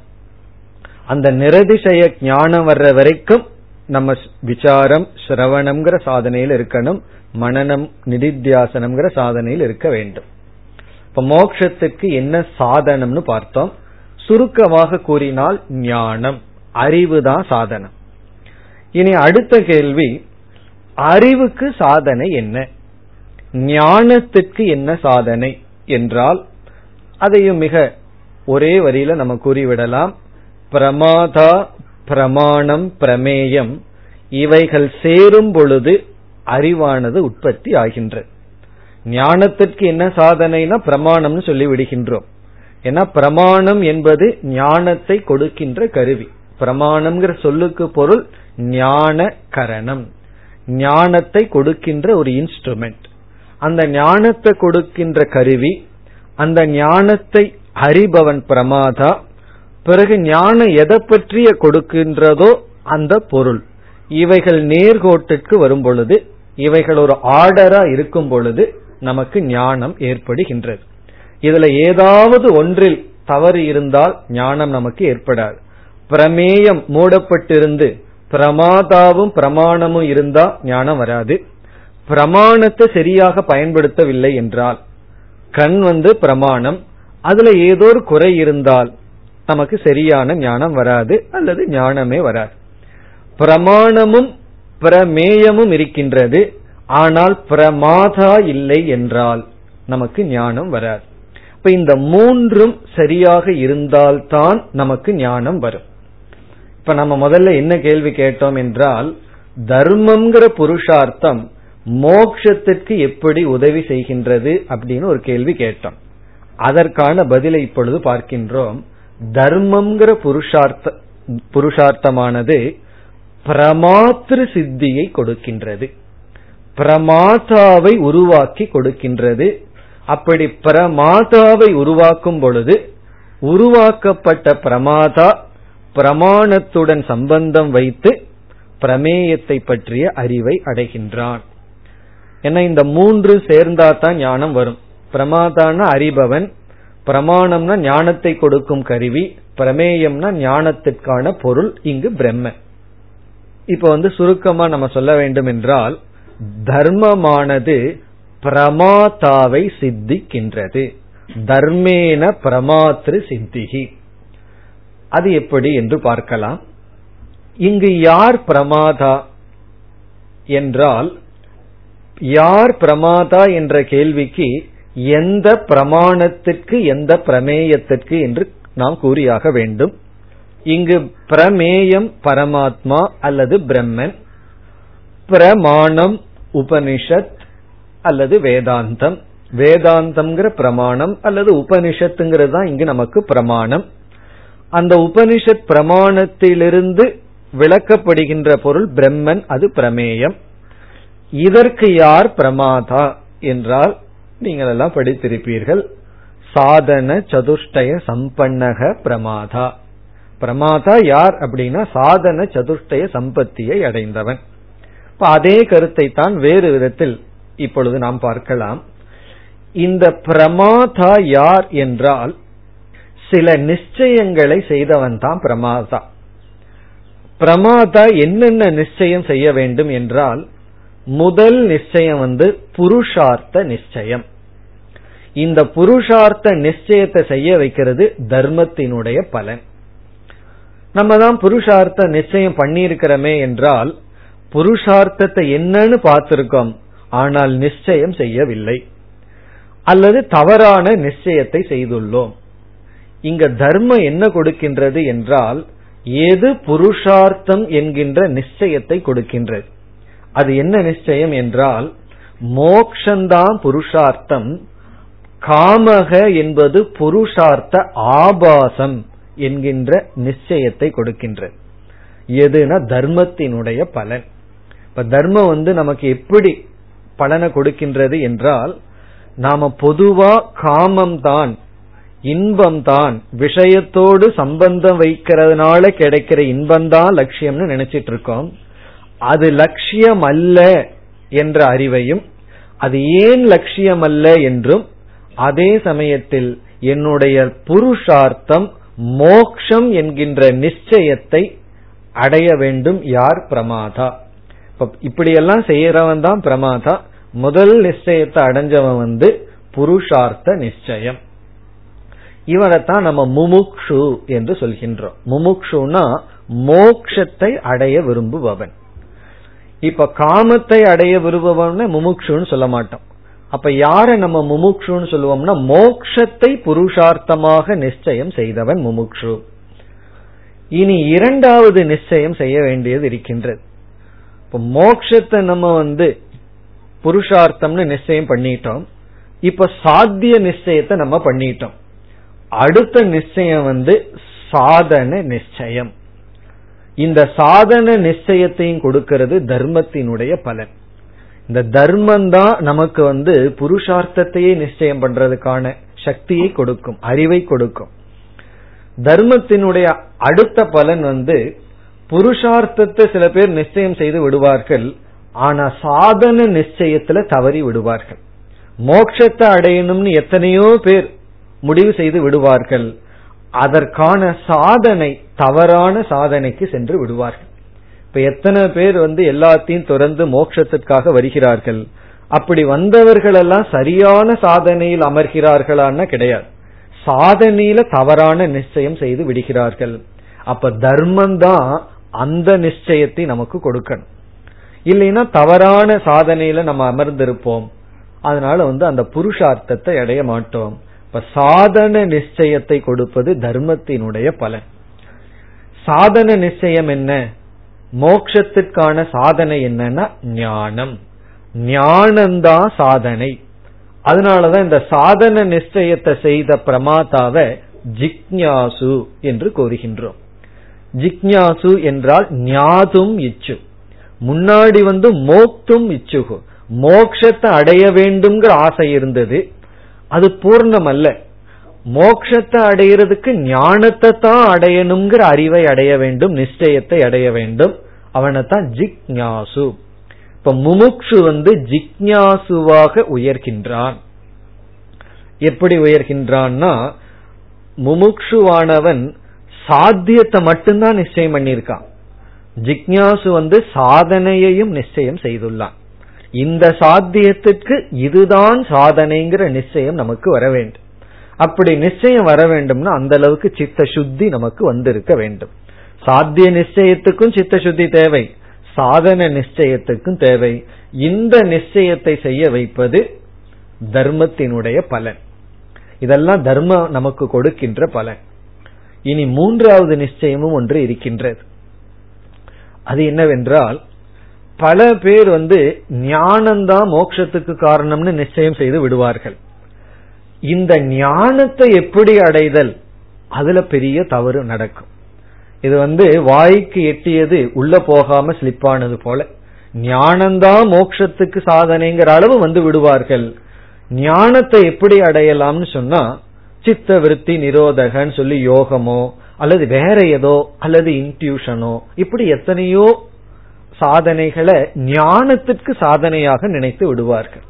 அந்த நிரதிசய ஞானம் வர்ற வரைக்கும் நம்ம விசாரம் சிரவணம்ங்கிற சாதனையில் இருக்கணும், மனனம் நிதித்தியாசனம்ங்கிற சாதனையில் இருக்க வேண்டும். இப்ப மோட்சத்துக்கு என்ன சாதனம்னு பார்த்தோம். சுருக்கமாக கூறினால் ஞானம், அறிவுதான் சாதனம். இனி அடுத்த கேள்வி, அறிவுக்கு சாதனை என்ன, ஞானத்துக்கு என்ன சாதனை என்றால் அதையும் மிக ஒரே வரியில நம்ம கூறிவிடலாம். பிரமாதா பிரமாணம் பிரமேயம் இவைகள் சேரும் பொழுது அறிவானது உற்பத்தி ஆகின்றது. ஞானத்திற்கு என்ன சாதனைனா பிரமாணம்னு சொல்லி விடுகின்றோம். ஏன்னா பிரமாணம் என்பது ஞானத்தை கொடுக்கின்ற கருவி. பிரமாணம்ங்கிற சொல்லுக்கு பொருள் ஞான கரணம், ஞானத்தை கொடுக்கின்ற ஒரு இன்ஸ்ட்ருமெண்ட். அந்த ஞானத்தை கொடுக்கின்ற கருவி, அந்த ஞானத்தை அறிபவன் பிரமாதா. பிறகு ஞானம் எதை பற்றிய கொடுக்கின்றதோ அந்த பொருள். இவைகள் நேர்கோட்டிற்கு வரும் பொழுது, இவைகள் ஒரு ஆர்டரா இருக்கும் பொழுது நமக்கு ஞானம் ஏற்படுகின்றது. இதுல ஏதாவது ஒன்றில் தவறு இருந்தால் ஞானம் நமக்கு ஏற்படாது. பிரமேயம் மூடப்பட்டிருந்து பிரமாதாவும் பிரமாணமும் இருந்தால் ஞானம் வராது. பிரமாணத்தை சரியாக பயன்படுத்தவில்லை என்றால், கண் பிரமாணம், அதுல ஏதோ ஒரு குறை இருந்தால் நமக்கு சரியான ஞானம் வராது, அல்லது ஞானமே வராது. பிரமாணமும் பிரமேயமும் இருக்கின்றது, ஆனால் பிரமாதா இல்லை என்றால் நமக்கு ஞானம் வராது. இப்ப இந்த மூன்றும் சரியாக இருந்தால்தான் நமக்கு ஞானம் வரும். இப்ப நம்ம முதல்ல என்ன கேள்வி கேட்டோம் என்றால், தர்மம்ங்கிற புருஷார்த்தம் மோட்சத்திற்கு எப்படி உதவி செய்கின்றது அப்படின்னு ஒரு கேள்வி கேட்டோம். அதற்கான பதிலை இப்பொழுது பார்க்கின்றோம். தர்மம்ங்கிற புருஷார்த்தமானது பிரமாத்ரு சித்தியை கொடுக்கின்றது, பிரமாதாவை உருவாக்கி கொடுக்கின்றது. அப்படி பிரமாதாவை உருவாக்கும் பொழுது உருவாக்கப்பட்ட பிரமாதா பிரமாணத்துடன் சம்பந்தம் வைத்து பிரமேயத்தை பற்றிய அறிவை அடைகின்றான். ஏன்னா இந்த மூன்று சேர்ந்தாதான் ஞானம் வரும். பிரமாதான அறிபவன், பிரமாணம்னா ஞானத்தை கொடுக்கும் கருவி, பிரமேயம்னா ஞானத்திற்கான பொருள், இங்கு பிரம்மன். இப்ப சுருக்கமா நம்ம சொல்ல வேண்டும் என்றால், தர்மமானது பிரமாதாவை சித்திக்கின்றது. தர்மேன பிரமாத்ரு சித்திகி. அது எப்படி என்று பார்க்கலாம். இங்கு யார் பிரமாதா என்றால், யார் பிரமாதா என்ற கேள்விக்கு எந்த பிரமாணத்திற்கு எந்த பிரமேயத்திற்கு என்று நாம் கூறியாக வேண்டும். இங்கு பிரமேயம் பரமாத்மா அல்லது பிரம்மன், பிரமாணம் உபனிஷத் அல்லது வேதாந்தம். வேதாந்தம்ங்கிற பிரமாணம் அல்லது உபனிஷத்துங்கிறது தான் இங்கு நமக்கு பிரமாணம். அந்த உபனிஷத் பிரமாணத்திலிருந்து விளக்கப்படுகின்ற பொருள் பிரம்மன், அது பிரமேயம். இதற்கு யார் பிரமாதா என்றால், நீங்கள் எல்லாம் படித்திருப்பீர்கள், சாதன சதுஷ்டய சம்பன்னக பிரமாதா. பிரமாதா யார் அப்படின்னா சாதன சதுஷ்டய சம்பத்தியை அடைந்தவன். இப்ப அதே கருத்தை தான் வேறு விதத்தில் இப்பொழுது நாம் பார்க்கலாம். இந்த பிரமாதா யார் என்றால், சில நிச்சயங்களை செய்தவன் தான் பிரமாதா. பிரமாதா என்னென்ன நிச்சயம் செய்ய வேண்டும் என்றால், முதல் நிச்சயம் புருஷார்த்த நிச்சயம். இந்த புருஷார்த்த நிச்சயத்தை செய்ய வைக்கிறது தர்மத்தினுடைய பலன். நம்ம தான் புருஷார்த்த நிச்சயம் பண்ணியிருக்கிறோமே என்றால், புருஷார்த்தத்தை என்னன்னு பார்த்திருக்கோம், ஆனால் நிச்சயம் செய்யவில்லை, அல்லது தவறான நிச்சயத்தை செய்துள்ளோம். இங்க தர்மம் என்ன கொடுக்கின்றது என்றால், எது புருஷார்த்தம் என்கின்ற நிச்சயத்தை கொடுக்கின்றது. அது என்ன நிச்சயம் என்றால், மோக்ஷந்தான் புருஷார்த்தம், காமக என்பது புருஷார்த்த ஆபாசம் என்கின்ற நிச்சயத்தை கொடுக்கின்றது. எதுனா தர்மத்தினுடைய பலன். இப்ப தர்மம் நமக்கு எப்படி பலனை கொடுக்கின்றது என்றால், நாம பொதுவா காமம்தான், இன்பம்தான், விஷயத்தோடு சம்பந்தம் வைக்கிறதுனால கிடைக்கிற இன்பம்தான் லட்சியம்னு நினைச்சிட்டு இருக்கோம். அது லட்சியம் அல்ல என்ற அறிவையும், அது ஏன் லட்சியம் அல்ல என்றும், அதே சமயத்தில் என்னுடைய புருஷார்த்தம் மோக்ஷம் என்கின்ற நிச்சயத்தை அடைய வேண்டும் யார் பிரமாதா. இப்படியெல்லாம் செய்யறவன் தான் பிரமாதா. முதல் நிச்சயத்தை அடைஞ்சவன் புருஷார்த்த நிச்சயம். இவனைத்தான் நம்ம முமுக்ஷு என்று சொல்கின்றோம். முமுக்ஷுனா மோக்ஷத்தை அடைய விரும்புபவன். இப்ப காமத்தை அடைய விரும்புபவன் முமுக்ஷுன்னு சொல்ல மாட்டோம். அப்ப யார நம்ம முமுக்ஷுன்னு சொல்லுவோம்னா, மோக்ஷத்தை புருஷார்த்தமாக நிச்சயம் செய்தவன் முமுக்ஷு. இனி இரண்டாவது நிச்சயம் செய்ய வேண்டியது இருக்கின்றது. இப்ப மோக்ஷத்தை நம்ம புருஷார்த்தம்னு நிச்சயம் பண்ணிட்டோம். இப்ப சாத்திய நிச்சயத்தை நம்ம பண்ணிட்டோம். அடுத்த நிச்சயம் சாதன நிச்சயம். இந்த சாதன நிச்சயத்தையும் கொடுக்கிறது தர்மத்தினுடைய பலன். இந்த தர்மம் தான் நமக்கு புருஷார்த்தத்தையே நிச்சயம் பண்றதுக்கான சக்தியை கொடுக்கும், அறிவை கொடுக்கும். தர்மத்தினுடைய அடுத்த பலன் புருஷார்த்தத்தை சில பேர் நிச்சயம் செய்து விடுவார்கள், ஆனா சாதன நிச்சயத்துல தவறி விடுவார்கள். மோட்சத்தை அடையணும்னு எத்தனையோ பேர் முடிவு செய்து விடுவார்கள், அதற்கான சாதனை தவறான சாதனைக்கு சென்று விடுவார்கள். இப்ப எத்தனை பேர் எல்லாத்தையும் துறந்து மோட்சத்திற்காக வருகிறார்கள். அப்படி வந்தவர்கள் எல்லாம் சரியான சாதனையில் அமர்கிறார்களான்னா கிடையாது, சாதனையில தவறான நிச்சயம் செய்து விடுகிறார்கள். அப்ப தர்மம் தான் அந்த நிச்சயத்தை நமக்கு கொடுக்கணும். இல்லைன்னா தவறான சாதனையில நம்ம அமர்ந்திருப்போம், அதனால அந்த புருஷார்த்தத்தை அடைய மாட்டோம். இப்ப சாதன நிச்சயத்தை கொடுப்பது தர்மத்தினுடைய பலன். சாதன நிச்சயம் என்ன, மோட்சத்திற்கான சாதனை என்னன்னா ஞானம். ஞானம்தான் சாதனை. அதனாலதான் இந்த சாதன நிச்சயத்தை செய்த பிரமாதாவை ஜிக்ஞாசு என்று கூறுகின்றோம். ஜிக்ஞாசு என்றால் ஞாதும் இச்சு, முன்னாடி மோக்தும் இச்சுகு, மோக்ஷத்தை அடைய வேண்டும்ங்கிற ஆசை இருந்தது, அது பூர்ணம் அல்ல. மோக்ஷத்தை அடையிறதுக்கு ஞானத்தை தான் அடையணுங்கிற அறிவை அடைய வேண்டும், நிச்சயத்தை அடைய வேண்டும். அவனைத்தான் ஜிக்ஞாசு. இப்ப முமுக்ஷு ஜிக்ஞாசுவாக உயர்கின்றான். எப்படி உயர்கின்றான்னா, முமுக்ஷுவானவன் சாத்தியத்தை மட்டும்தான் நிச்சயம் பண்ணியிருக்கான், ஜிக்ஞாசு சாதனையையும் நிச்சயம் செய்துள்ளான். இந்த சாத்தியத்திற்கு இதுதான் சாதனைங்கிற நிச்சயம் நமக்கு வர வேண்டும். அப்படி நிச்சயம் வர வேண்டும்னா அந்த அளவுக்கு சித்த சுத்தி நமக்கு வந்திருக்க வேண்டும். சாத்திய நிச்சயத்துக்கும் சித்த சுத்தி தேவை, சாதன நிச்சயத்துக்கும் தேவை. இந்த நிச்சயத்தை செய்ய வைப்பது தர்மத்தினுடைய பலன். இதெல்லாம் தர்மம் நமக்கு கொடுக்கின்ற பலன். இனி மூன்றாவது நிச்சயமும் ஒன்று இருக்கின்றது. அது என்னவென்றால், பல பேர் ஞானம்தான் மோட்சத்துக்கு காரணம்னு நிச்சயம் செய்து விடுவார்கள். இந்த ஞானத்தை எப்படி அடைதல், அதுல பெரிய தவறு நடக்கும். இது வாய்க்கு எட்டியது உள்ள போகாம ஸ்லிப் ஆனது போல. ஞானம்தான் மோட்சத்துக்கு சாதனைங்கிற அளவு விடுவார்கள். ஞானத்தை எப்படி அடையலாம்னு சொன்னா, சித்த விருத்தி நிரோதகன்னு சொல்லி யோகமோ அல்லது வேற ஏதோ அல்லது இன்ட்யூஷனோ, இப்படி எத்தனையோ சாதனைகளை ஞானத்திற்கு சாதனையாக நினைத்து விடுவார்கள்.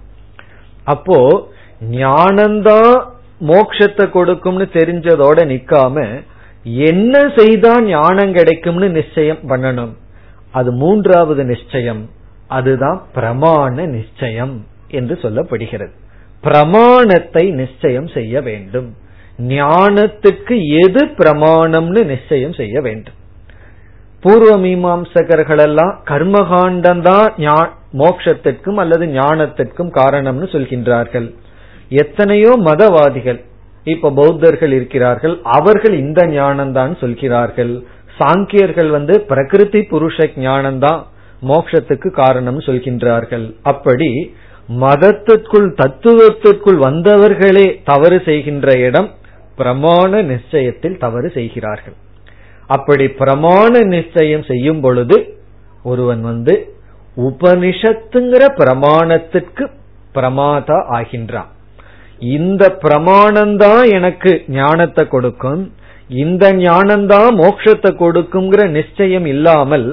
அப்போ ஞானம்தான் மோட்சத்தை கொடுக்கும்னு தெரிஞ்சதோட நிக்காம என்ன செய்தா ஞானம் கிடைக்கும்னு நிச்சயம் பண்ணணும். அது மூன்றாவது நிச்சயம். அதுதான் பிரமாண நிச்சயம் என்று சொல்லப்படுகிறது. பிரமாணத்தை நிச்சயம் செய்ய வேண்டும். ஞானத்துக்கு எது பிரமாணம்னு நிச்சயம் செய்ய வேண்டும். பூர்வ மீமாம்சகர்கள் எல்லாம் கர்மகாண்டம்தான் மோட்சத்திற்கும் அல்லது ஞானத்திற்கும் காரணம்னு சொல்கின்றார்கள். எத்தனையோ மதவாதிகள், இப்ப பௌத்தர்கள் இருக்கிறார்கள், அவர்கள் இந்த ஞானம்தான் சொல்கிறார்கள். சாங்கியர்கள் பிரகிருதி புருஷ ஞானம்தான் மோட்சத்துக்கு காரணம் சொல்கின்றார்கள். அப்படி மதத்திற்குள் தத்துவத்திற்குள் வந்தவர்களே தவறு செய்கின்ற இடம் பிரமாண நிச்சயத்தில் தவறு செய்கிறார்கள். அப்படி பிரமாண நிச்சயம் செய்யும் பொழுது ஒருவன் உபனிஷத்துங்கிற பிரமாணத்திற்கு பிரமாதா ஆகின்றான். இந்த பிரமாணம்தான் எனக்கு ஞானத்தை கொடுக்கும், இந்த ஞானம்தான் மோட்சத்தை கொடுக்கும்ங்கிற நிச்சயம் இல்லாமல்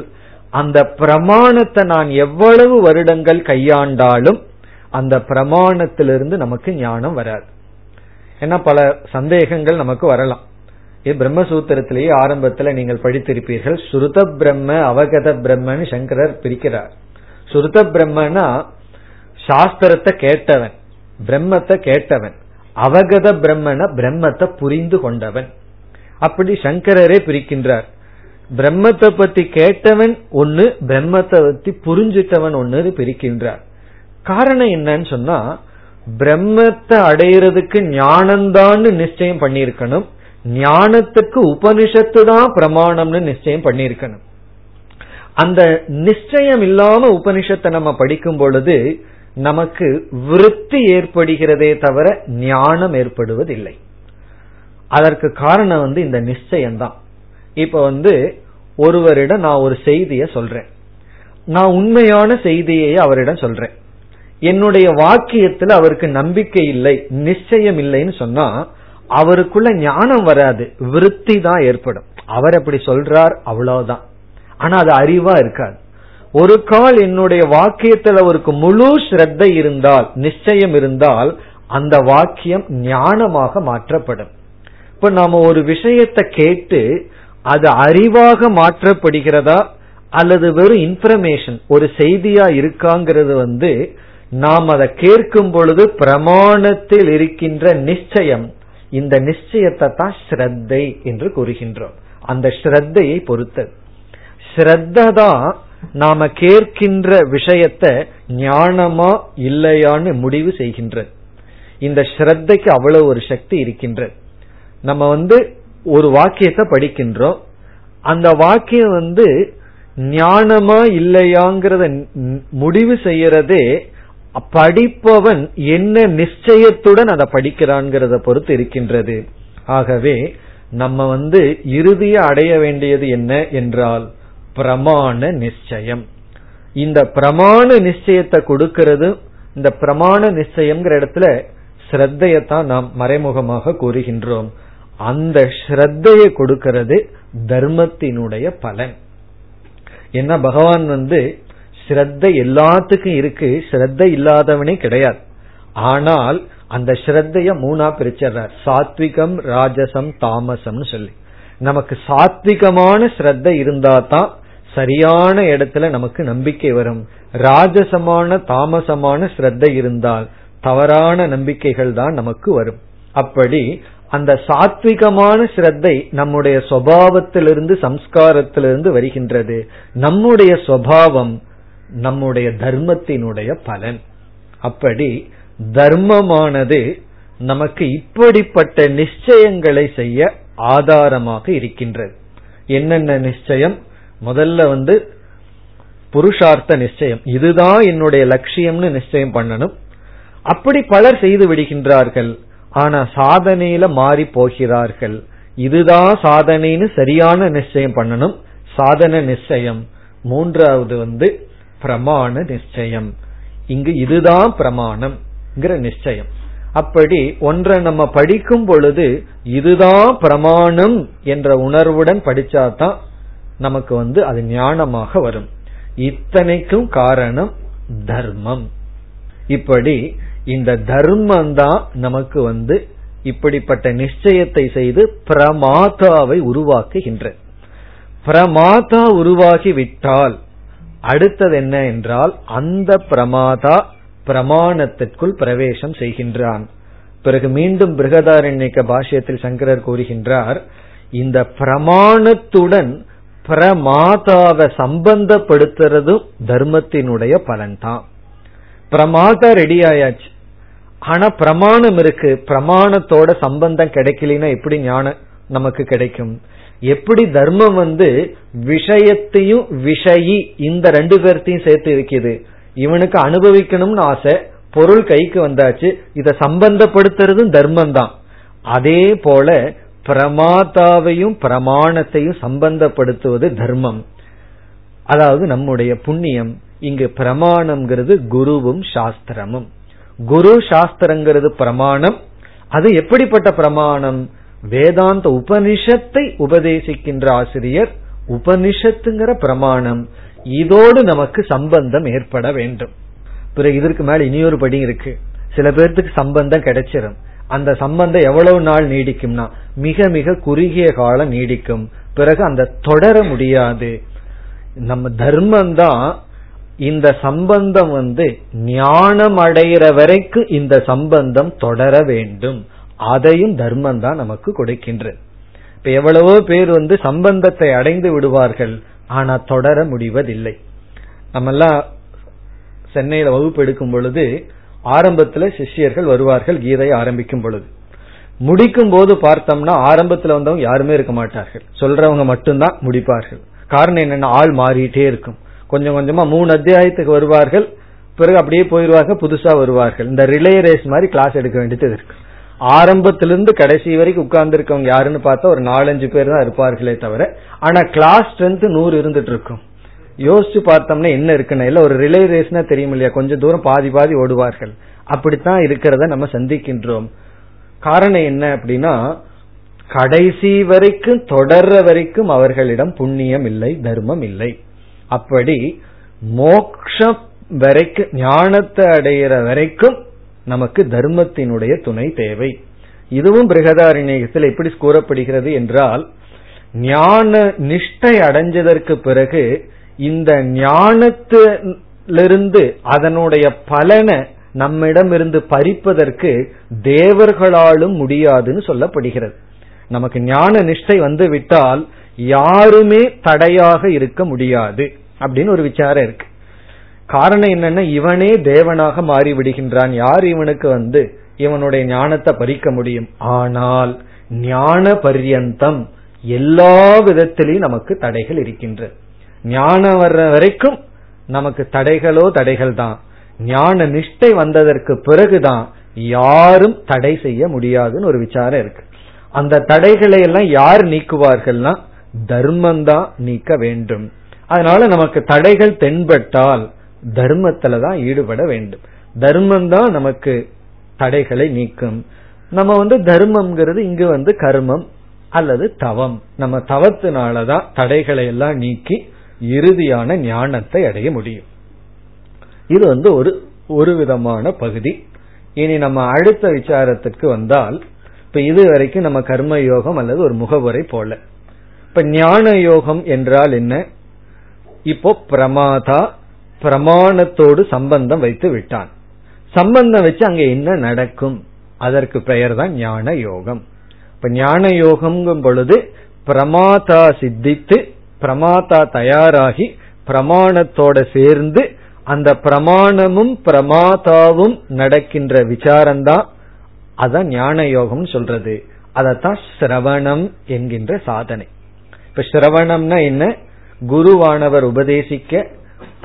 அந்த பிரமாணத்தை நான் எவ்வளவு வருடங்கள் கையாண்டாலும் அந்த பிரமாணத்திலிருந்து நமக்கு ஞானம் வராது. ஏன்னா பல சந்தேகங்கள் நமக்கு வரலாம். இது பிரம்மசூத்திரத்திலேயே ஆரம்பத்தில் நீங்கள் படித்திருப்பீர்கள். ஸ்ருத பிரம்ம அவகத பிரம்மன்னு சங்கரர் பிரிக்கிறார். ஸ்ருத பிரம்மன்னா சாஸ்திரத்தை கேட்டவன், பிரம்மத்தை கேட்டவன். அவகத பிரம்மனா பிரம்மத்தை புரிந்து கொண்டவன். அப்படி சங்கரரே பிரிக்கின்றார். பிரம்மத்தை பத்தி கேட்டவன் ஒன்னு, பிரம்மத்தை பத்தி புரிஞ்சிட்டவன் ஒன்னு பிரிக்கின்றார். காரணம் என்னன்னு சொன்னா, பிரம்மத்தை அடையிறதுக்கு ஞானம்தான் நிச்சயம் பண்ணியிருக்கணும், ஞானத்துக்கு உபனிஷத்து தான் பிரமாணம்னு நிச்சயம் பண்ணியிருக்கணும். அந்த நிச்சயம் இல்லாம உபனிஷத்தை நம்ம படிக்கும் பொழுது நமக்கு விருத்தி ஏற்படுகிறதே தவிர ஞானம் ஏற்படுவதில்லை. அதற்கு காரணம் இந்த நிச்சயம்தான். இப்ப ஒருவரிடம் நான் ஒரு செய்திய சொல்றேன், நான் உண்மையான செய்தியை அவரிடம் சொல்றேன், என்னுடைய வாக்கியத்துல அவருக்கு நம்பிக்கை இல்லை, நிச்சயம் இல்லைன்னு சொன்னா அவருக்குள்ள ஞானம் வராது, விருத்தி தான் ஏற்படும். அவர் அப்படி சொல்றார் அவ்வளவுதான், ஆனா அது அறிவா இருக்காது. ஒரு கால் என்னுடைய வாக்கியத்துல அவருக்கு முழு ஸ்ரத்தை இருந்தால், நிச்சயம் இருந்தால், அந்த வாக்கியம் ஞானமாக மாற்றப்படும். இப்ப நாம ஒரு விஷயத்தை கேட்டு அது அறிவாக மாற்றப்படுகிறதா அல்லது வெறும் இன்ஃபர்மேஷன் ஒரு செய்தியா இருக்காங்கிறது நாம் அதை கேட்கும் பொழுது பிரமாணத்தில் இருக்கின்ற நிச்சயம், இந்த நிச்சயத்தை தான் ஸ்ரத்தை என்று கூறுகின்றோம். அந்த ஸ்ரத்தையை பொறுத்தது, ஸ்ரத்தை தான் நாம கேட்கின்ற விஷயத்தை ஞானமா இல்லையான்னு முடிவு செய்கின்றது. இந்த ஸ்ரத்தைக்கு அவ்வளவு ஒரு சக்தி இருக்கின்றது. நம்ம ஒரு வாக்கியத்தை படிக்கின்றோம், அந்த வாக்கியம் ஞானமா இல்லையாங்கிறத முடிவு செய்யறதே படிப்பவன் என்ன நிச்சயத்துடன் அதை படிக்கிறான்ங்கிறத பொறுத்து இருக்கின்றது. ஆகவே நம்ம இறுதிய அடைய வேண்டியது என்ன என்றால் பிரமாண நிச்சயம். இந்த பிரமாண நிச்சயத்தை கொடுக்கிறது, இந்த பிரமாண நிச்சயம்ங்கிற இடத்துல ஸ்ரத்தையத்தான் நாம் மறைமுகமாக கூறுகின்றோம். அந்த ஸ்ரத்தையை கொடுக்கிறது தர்மத்தினுடைய பலன். என்ன பகவான் ஸ்ரத்தை எல்லாத்துக்கும் இருக்கு, ஸ்ரத்தை இல்லாதவனே கிடையாது. ஆனால் அந்த ஸ்ரத்தைய மூணா பிரிச்சறார், சாத்விகம் ராஜசம் தாமசம்னு சொல்லி. நமக்கு சாத்விகமான ஸ்ரத்தை இருந்தா தான் சரியான இடத்துல நமக்கு நம்பிக்கை வரும். ராஜசமான தாமசமான ஸ்ரத்தை இருந்தால் தவறான நம்பிக்கைகள் தான் நமக்கு வரும். அப்படி அந்த சாத்விகமான ஸ்ரத்தை நம்முடைய சுபாவத்திலிருந்து சம்ஸ்காரத்திலிருந்து வருகின்றது. நம்முடைய சுபாவம் நம்முடைய தர்மத்தினுடைய பலன். அப்படி தர்மமானது நமக்கு இப்படிப்பட்ட நிச்சயங்களை செய்ய ஆதாரமாக இருக்கின்றது. என்னென்ன நிச்சயம்? முதல்ல புருஷார்த்த நிச்சயம், இதுதான் என்னுடைய லட்சியம்னு நிச்சயம் பண்ணணும். அப்படி பலர் செய்து விடுகின்றார்கள், ஆனா சாதனையில மாறி போகிறார்கள். இதுதான் சாதனைன்னு சரியான நிச்சயம் பண்ணணும், சாதன நிச்சயம். மூன்றாவது பிரமாண நிச்சயம், இங்கு இதுதான் பிரமாணம் நிச்சயம். அப்படி ஒன்றை நம்ம படிக்கும் பொழுது இதுதான் பிரமாணம் என்ற உணர்வுடன் படிச்சாதான் நமக்கு அது ஞானமாக வரும். இத்தனைக்கும் காரணம் தர்மம். இப்படி இந்த தர்மம் தான் நமக்கு இப்படிப்பட்ட நிச்சயத்தை செய்து பிரமாதாவை உருவாக்குகின்ற. பிரமாதா உருவாகிவிட்டால் அடுத்தது என்ன என்றால் அந்த பிரமாதா பிரமாணத்திற்குள் பிரவேசம் செய்கின்றான். பிறகு மீண்டும் பிருகதாரண்யக பாஷ்யத்தில் சங்கரர் கூறுகின்றார், இந்த பிரமாணத்துடன் பிரமாதாவை சம்பந்தப்படுத்துறதும் தர்மத்தினுடைய பலன்தான். பிரமாதா ரெடி ஆயாச்சு, ஆனா பிரமாணம் இருக்கு, பிரமாணத்தோட சம்பந்தம் கிடைக்கலன்னா எப்படி ஞானம் நமக்கு கிடைக்கும்? எப்படி தர்மம் விஷயத்தையும் விஷயி இந்த ரெண்டு பேர்த்தையும் சேர்த்து இருக்குது. இவனுக்கு அனுபவிக்கணும்னு ஆசை, பொருள் கைக்கு வந்தாச்சு, இத சம்பந்தப்படுத்துறதும் தர்மம் தான். அதே போல பிரமாதாவையும் பிரமாணத்தையும் சம்பந்தப்படுத்துவது தர்மம், அதாவது நம்முடைய புண்ணியம். இங்கு பிரமாணம்ங்கிறது குருவும் சாஸ்திரமும். குரு சாஸ்திரங்கிறது பிரமாணம். அது எப்படிப்பட்ட பிரமாணம்? வேதாந்த உபனிஷத்தை உபதேசிக்கின்ற ஆசிரியர் உபனிஷத்துங்கிற பிரமாணம். இதோடு நமக்கு சம்பந்தம் ஏற்பட வேண்டும். பிறகு இதற்கு மேல இனியொரு படி இருக்கு. சில பேர்த்துக்கு சம்பந்தம் கிடைச்சிடும். அந்த சம்பந்தம் எவ்வளவு நாள் நீடிக்கும்னா மிக மிக குறுகிய காலம் நீடிக்கும். பிறகு அந்த தொடர முடியாது. நம்ம தர்மம் தான் இந்த சம்பந்தம் ஞானம் அடைகிற வரைக்கும் இந்த சம்பந்தம் தொடர வேண்டும். அதையும் தர்மம் தான் நமக்கு கொடுக்கின்றது. இப்ப எவ்வளவோ பேர் சம்பந்தத்தை அடைந்து விடுவார்கள், ஆனா தொடர முடிவதில்லை. நம்ம எல்லாம் சென்னையில வகுப்பு எடுக்கும் பொழுது ஆரம்பத்துல சிஷ்யர்கள் வருவார்கள். கீதையை ஆரம்பிக்கும் பொழுது முடிக்கும் போது பார்த்தோம்னா ஆரம்பத்துல வந்தவங்க யாருமே இருக்க மாட்டார்கள், சொல்றவங்க மட்டும்தான் முடிப்பார்கள். காரணம் என்னன்னா ஆள் மாறிட்டே இருக்கும். கொஞ்சம் கொஞ்சமா 3 அத்தியாயத்துக்கு வருவார்கள், பிறகு அப்படியே போயிடுவார்கள், புதுசா வருவார்கள். இந்த ரிலே ரேஸ் மாதிரி கிளாஸ் எடுக்க வேண்டியது இருக்கு. ஆரம்பத்திலிருந்து கடைசி வரைக்கும் உட்கார்ந்து இருக்கவங்க யாருன்னு பார்த்தா ஒரு 4-5 பேர் தான் இருப்பார்களே தவிர, ஆனா கிளாஸ் ஸ்ட்ரென்த் 100 இருந்துட்டு இருக்கும். யோசிச்சு பார்த்தோம்னா என்ன இருக்குன்னா, இல்ல ஒரு ரிலே ரேஸ்னா தெரியும் இல்லையா, கொஞ்சம் தூரம் பாதி பாதி ஓடுவார்கள். அப்படித்தான் இருக்கிறத நம்ம சந்திக்கின்றோம். காரணம் என்ன அப்படின்னா, கடைசி வரைக்கும் தொடர்ற வரைக்கும் அவர்களிடம் புண்ணியம் இல்லை, தர்மம் இல்லை. அப்படி மோட்சம் வரைக்கும், ஞானத்தை அடைகிற வரைக்கும் நமக்கு தர்மத்தினுடைய துணை தேவை. இதுவும் பிருகதாரண்யகத்தில் எப்படி கூறப்படுகிறது என்றால், ஞான நிஷ்டை அடைஞ்சதற்கு பிறகு இந்த ஞானத்திலிருந்து அதனுடைய பலனை நம்மிடமிருந்து பறிப்பதற்கு தேவர்களாலும் முடியாதுன்னு சொல்லப்படுகிறது. நமக்கு ஞான நிஷ்டை வந்து விட்டால் யாருமே தடையாக இருக்க முடியாது அப்படின்னு ஒரு விசாரம் இருக்கு. காரணம் என்னன்னா, இவனே தேவனாக மாறி விடுகின்றான், யார் இவனுக்கு வந்து இவனுடைய ஞானத்தை பறிக்க முடியும்? ஆனால் ஞான பர்யந்தம் எல்லா விதத்திலையும் நமக்கு தடைகள் இருக்கின்றது. ஞானம் வர்ற வரைக்கும் நமக்கு தடைகளோ தடைகள் தான். ஞான நிஷ்டை வந்ததற்கு பிறகுதான் யாரும் தடை செய்ய முடியாதுன்னு ஒரு விசாரம் இருக்கு. அந்த தடைகளை எல்லாம் யார் நீக்குவார்கள்னா, தர்மம்தான் நீக்க வேண்டும். அதனால நமக்கு தடைகள் தென்பட்டால் தர்மத்துல தான் ஈடுபட வேண்டும். தர்மம்தான் நமக்கு தடைகளை நீக்கும். நம்ம வந்து தர்மம்ங்கிறது இங்கு வந்து கர்மம் அல்லது தவம். நம்ம தவத்தினாலதான் தடைகளை எல்லாம் நீக்கி இறுதியான ஞானத்தை அடைய முடியும். இது வந்து ஒரு விதமான பகுதி. இனி நம்ம அடுத்த விசாரத்துக்கு வந்தால், இப்ப இது வரைக்கும் நம்ம கர்ம யோகம் அல்லது ஒரு முகவுரை போல. இப்ப ஞான யோகம் என்றால் என்ன? இப்போ பிரமாதா பிரமாணத்தோடு சம்பந்தம் வைத்து விட்டான். சம்பந்தம் வச்சு அங்க என்ன நடக்கும், அதற்கு பெயர் தான் ஞான யோகம். இப்ப ஞான யோகம்ங்கும் பொழுது பிரமாதா சித்தித்து, பிரமாதா தயாராகி பிரமாணத்தோட சேர்ந்து அந்த பிரமாணமும் பிரமாதாவும் நடக்கின்ற விசாரம்தான், அதான் ஞான யோகம் சொல்றது. அதத்தான் சிரவணம் என்கின்ற சாதனை. இப்ப சிரவணம்னா என்ன? குருவானவர் உபதேசிக்க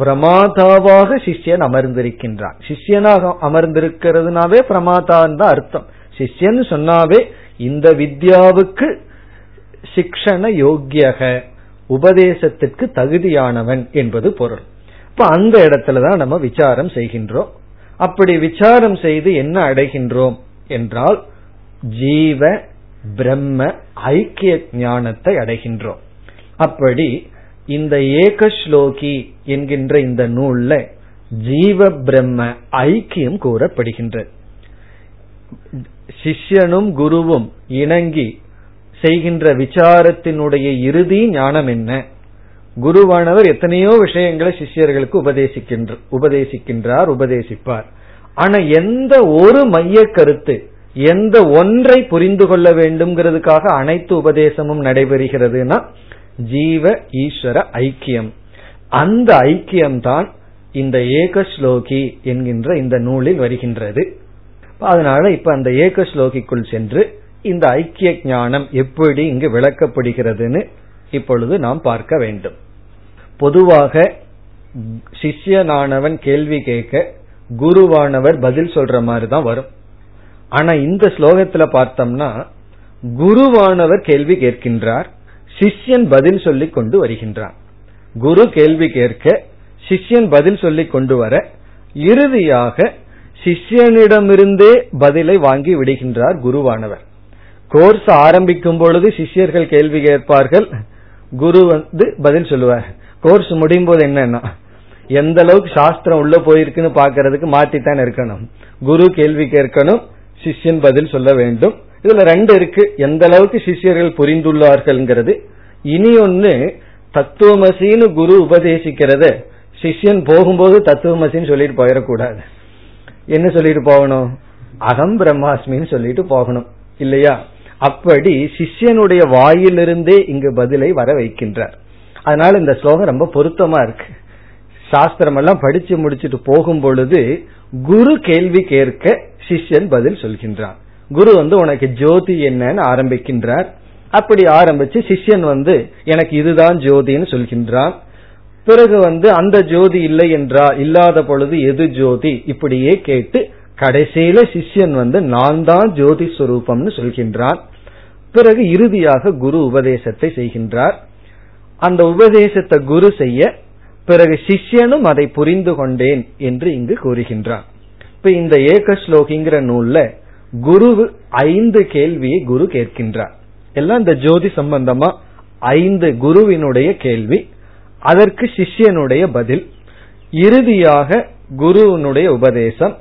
பிரமாதாவாக சிஷ்யன் அமர்ந்திருக்கின்றான். சிஷ்யனாக அமர்ந்திருக்கிறதுனாவே பிரமாதான் தான் அர்த்தம். சிஷ்யன் சொன்னாவே இந்த வித்யாவுக்கு சிக்ஷண யோக்கியக, உபதேசத்திற்கு தகுதியானவன் என்பது பொருள். இப்ப அந்த இடத்துலதான் நம்ம விசாரம் செய்கின்றோம். அப்படி விசாரம் செய்து என்ன அடைகின்றோம் என்றால், ஜீவ பிரம்ம ஐக்கிய ஞானத்தை அடைகின்றோம். அப்படி இந்த ஏகஸ்லோகி என்கின்ற இந்த நூல்ல ஜீவ பிரம்ம ஐக்கியம் கூறப்படுகின்றது. சிஷ்யனும் குருவும் இணங்கி செய்கின்ற விசாரத்தினுடைய இறுதி ஞானம் என்ன? குருவானவர் எத்தனையோ விஷயங்களை சிஷ்யர்களுக்கு உபதேசிப்பார். ஆனா எந்த ஒரு மைய கருத்து, எந்த ஒன்றை புரிந்து கொள்ள வேண்டும்ங்கிறதுக்காக அனைத்து உபதேசமும் நடைபெறுகிறதுனா ஜீவ ஈஸ்வர ஐக்கியம். அந்த ஐக்கியம்தான் இந்த ஏகஸ்லோகி என்கின்ற இந்த நூலில் வருகின்றது. அதனால இப்ப அந்த ஏகஸ்லோகிக்குள் சென்று இந்த ஐக்கிய ஞானம் எப்படி இங்கு விளக்கப்படுகிறதுன்னு இப்பொழுது நாம் பார்க்க வேண்டும். பொதுவாக சிஷ்யனானவன் கேள்வி கேட்க குருவானவர் பதில் சொல்ற மாதிரி தான் வரும். ஆனா இந்த ஸ்லோகத்துல பார்த்தோம்னா, குருவானவர் கேள்வி கேட்கின்றார், சிஷ்யன் பதில் சொல்லிக் கொண்டு வருகின்றான். குரு கேள்வி கேட்க, சிஷ்யன் பதில் சொல்லிக் கொண்டு வர, இறுதியாக சிஷ்யனிடமிருந்தே பதிலை வாங்கி விடுகின்றார் குருவானவர். கோர்ஸ் ஆரம்பிக்கும் பொழுது சிஷ்யர்கள் கேள்வி கேட்பார்கள், குரு வந்து பதில் சொல்லுவார். கோர்ஸ் முடியும் போது என்னன்னா, எந்த அளவுக்கு சாஸ்திரம் உள்ள போயிருக்குன்னு பாக்கிறதுக்கு மாத்தித்தான் இருக்கணும். குரு கேள்வி கேட்கணும், சிஷ்யன் பதில் சொல்ல வேண்டும். இதுல ரெண்டு இருக்கு, எந்த அளவுக்கு சிஷ்யர்கள் புரிந்துள்ளார்கள்ங்கிறது. இனி ஒன்னு, தத்துவமசின்னு குரு உபதேசிக்கிறத சிஷ்யன் போகும்போது தத்துவமசின்னு சொல்லிட்டு போயிடக்கூடாது. என்ன சொல்லிட்டு போகணும்? அகம் பிரம்மாஸ்மின்னு சொல்லிட்டு போகணும் இல்லையா? அப்படி சிஷ்யனுடைய வாயிலிருந்தே இங்கு பதிலை வர வைக்கின்றார். அதனால இந்த ஸ்லோகம் ரொம்ப பொருத்தமா இருக்கு. சாஸ்திரம் எல்லாம் படிச்சு முடிச்சுட்டு போகும் பொழுது குரு கேள்வி கேட்க சிஷ்யன் பதில் சொல்கின்றான். குரு வந்து உனக்கு ஜோதி என்னன்னு ஆரம்பிக்கின்றார். அப்படி ஆரம்பிச்சு சிஷ்யன் வந்து எனக்கு இதுதான் ஜோதின்னு சொல்கின்றான். பிறகு வந்து அந்த ஜோதி இல்லை என்றா இல்லாத பொழுது எது ஜோதி, இப்படியே கேட்டு கடைசியில சிஷ்யன் வந்து நான் தான் ஜோதி ஸ்வரூபம்னு சொல்கின்றான். பிறகு இறுதியாக குரு உபதேசத்தை செய்கின்றார். அந்த உபதேசத்தை குரு செய்ய பிறகு சிஷ்யனும் அதை புரிந்து கொண்டேன் என்று இங்கு கூறுகின்றான். இப்ப இந்த ஏக ஸ்லோகிங்கிற நூல்ல குரு 5 கேள்வியை குரு கேட்கின்றார். எல்லாம் இந்த ஜோதி சம்பந்தமா 5 குருவினுடைய கேள்வி, அதற்கு சிஷ்யனுடைய பதில், இறுதியாக குருவினுடைய உபதேசம்,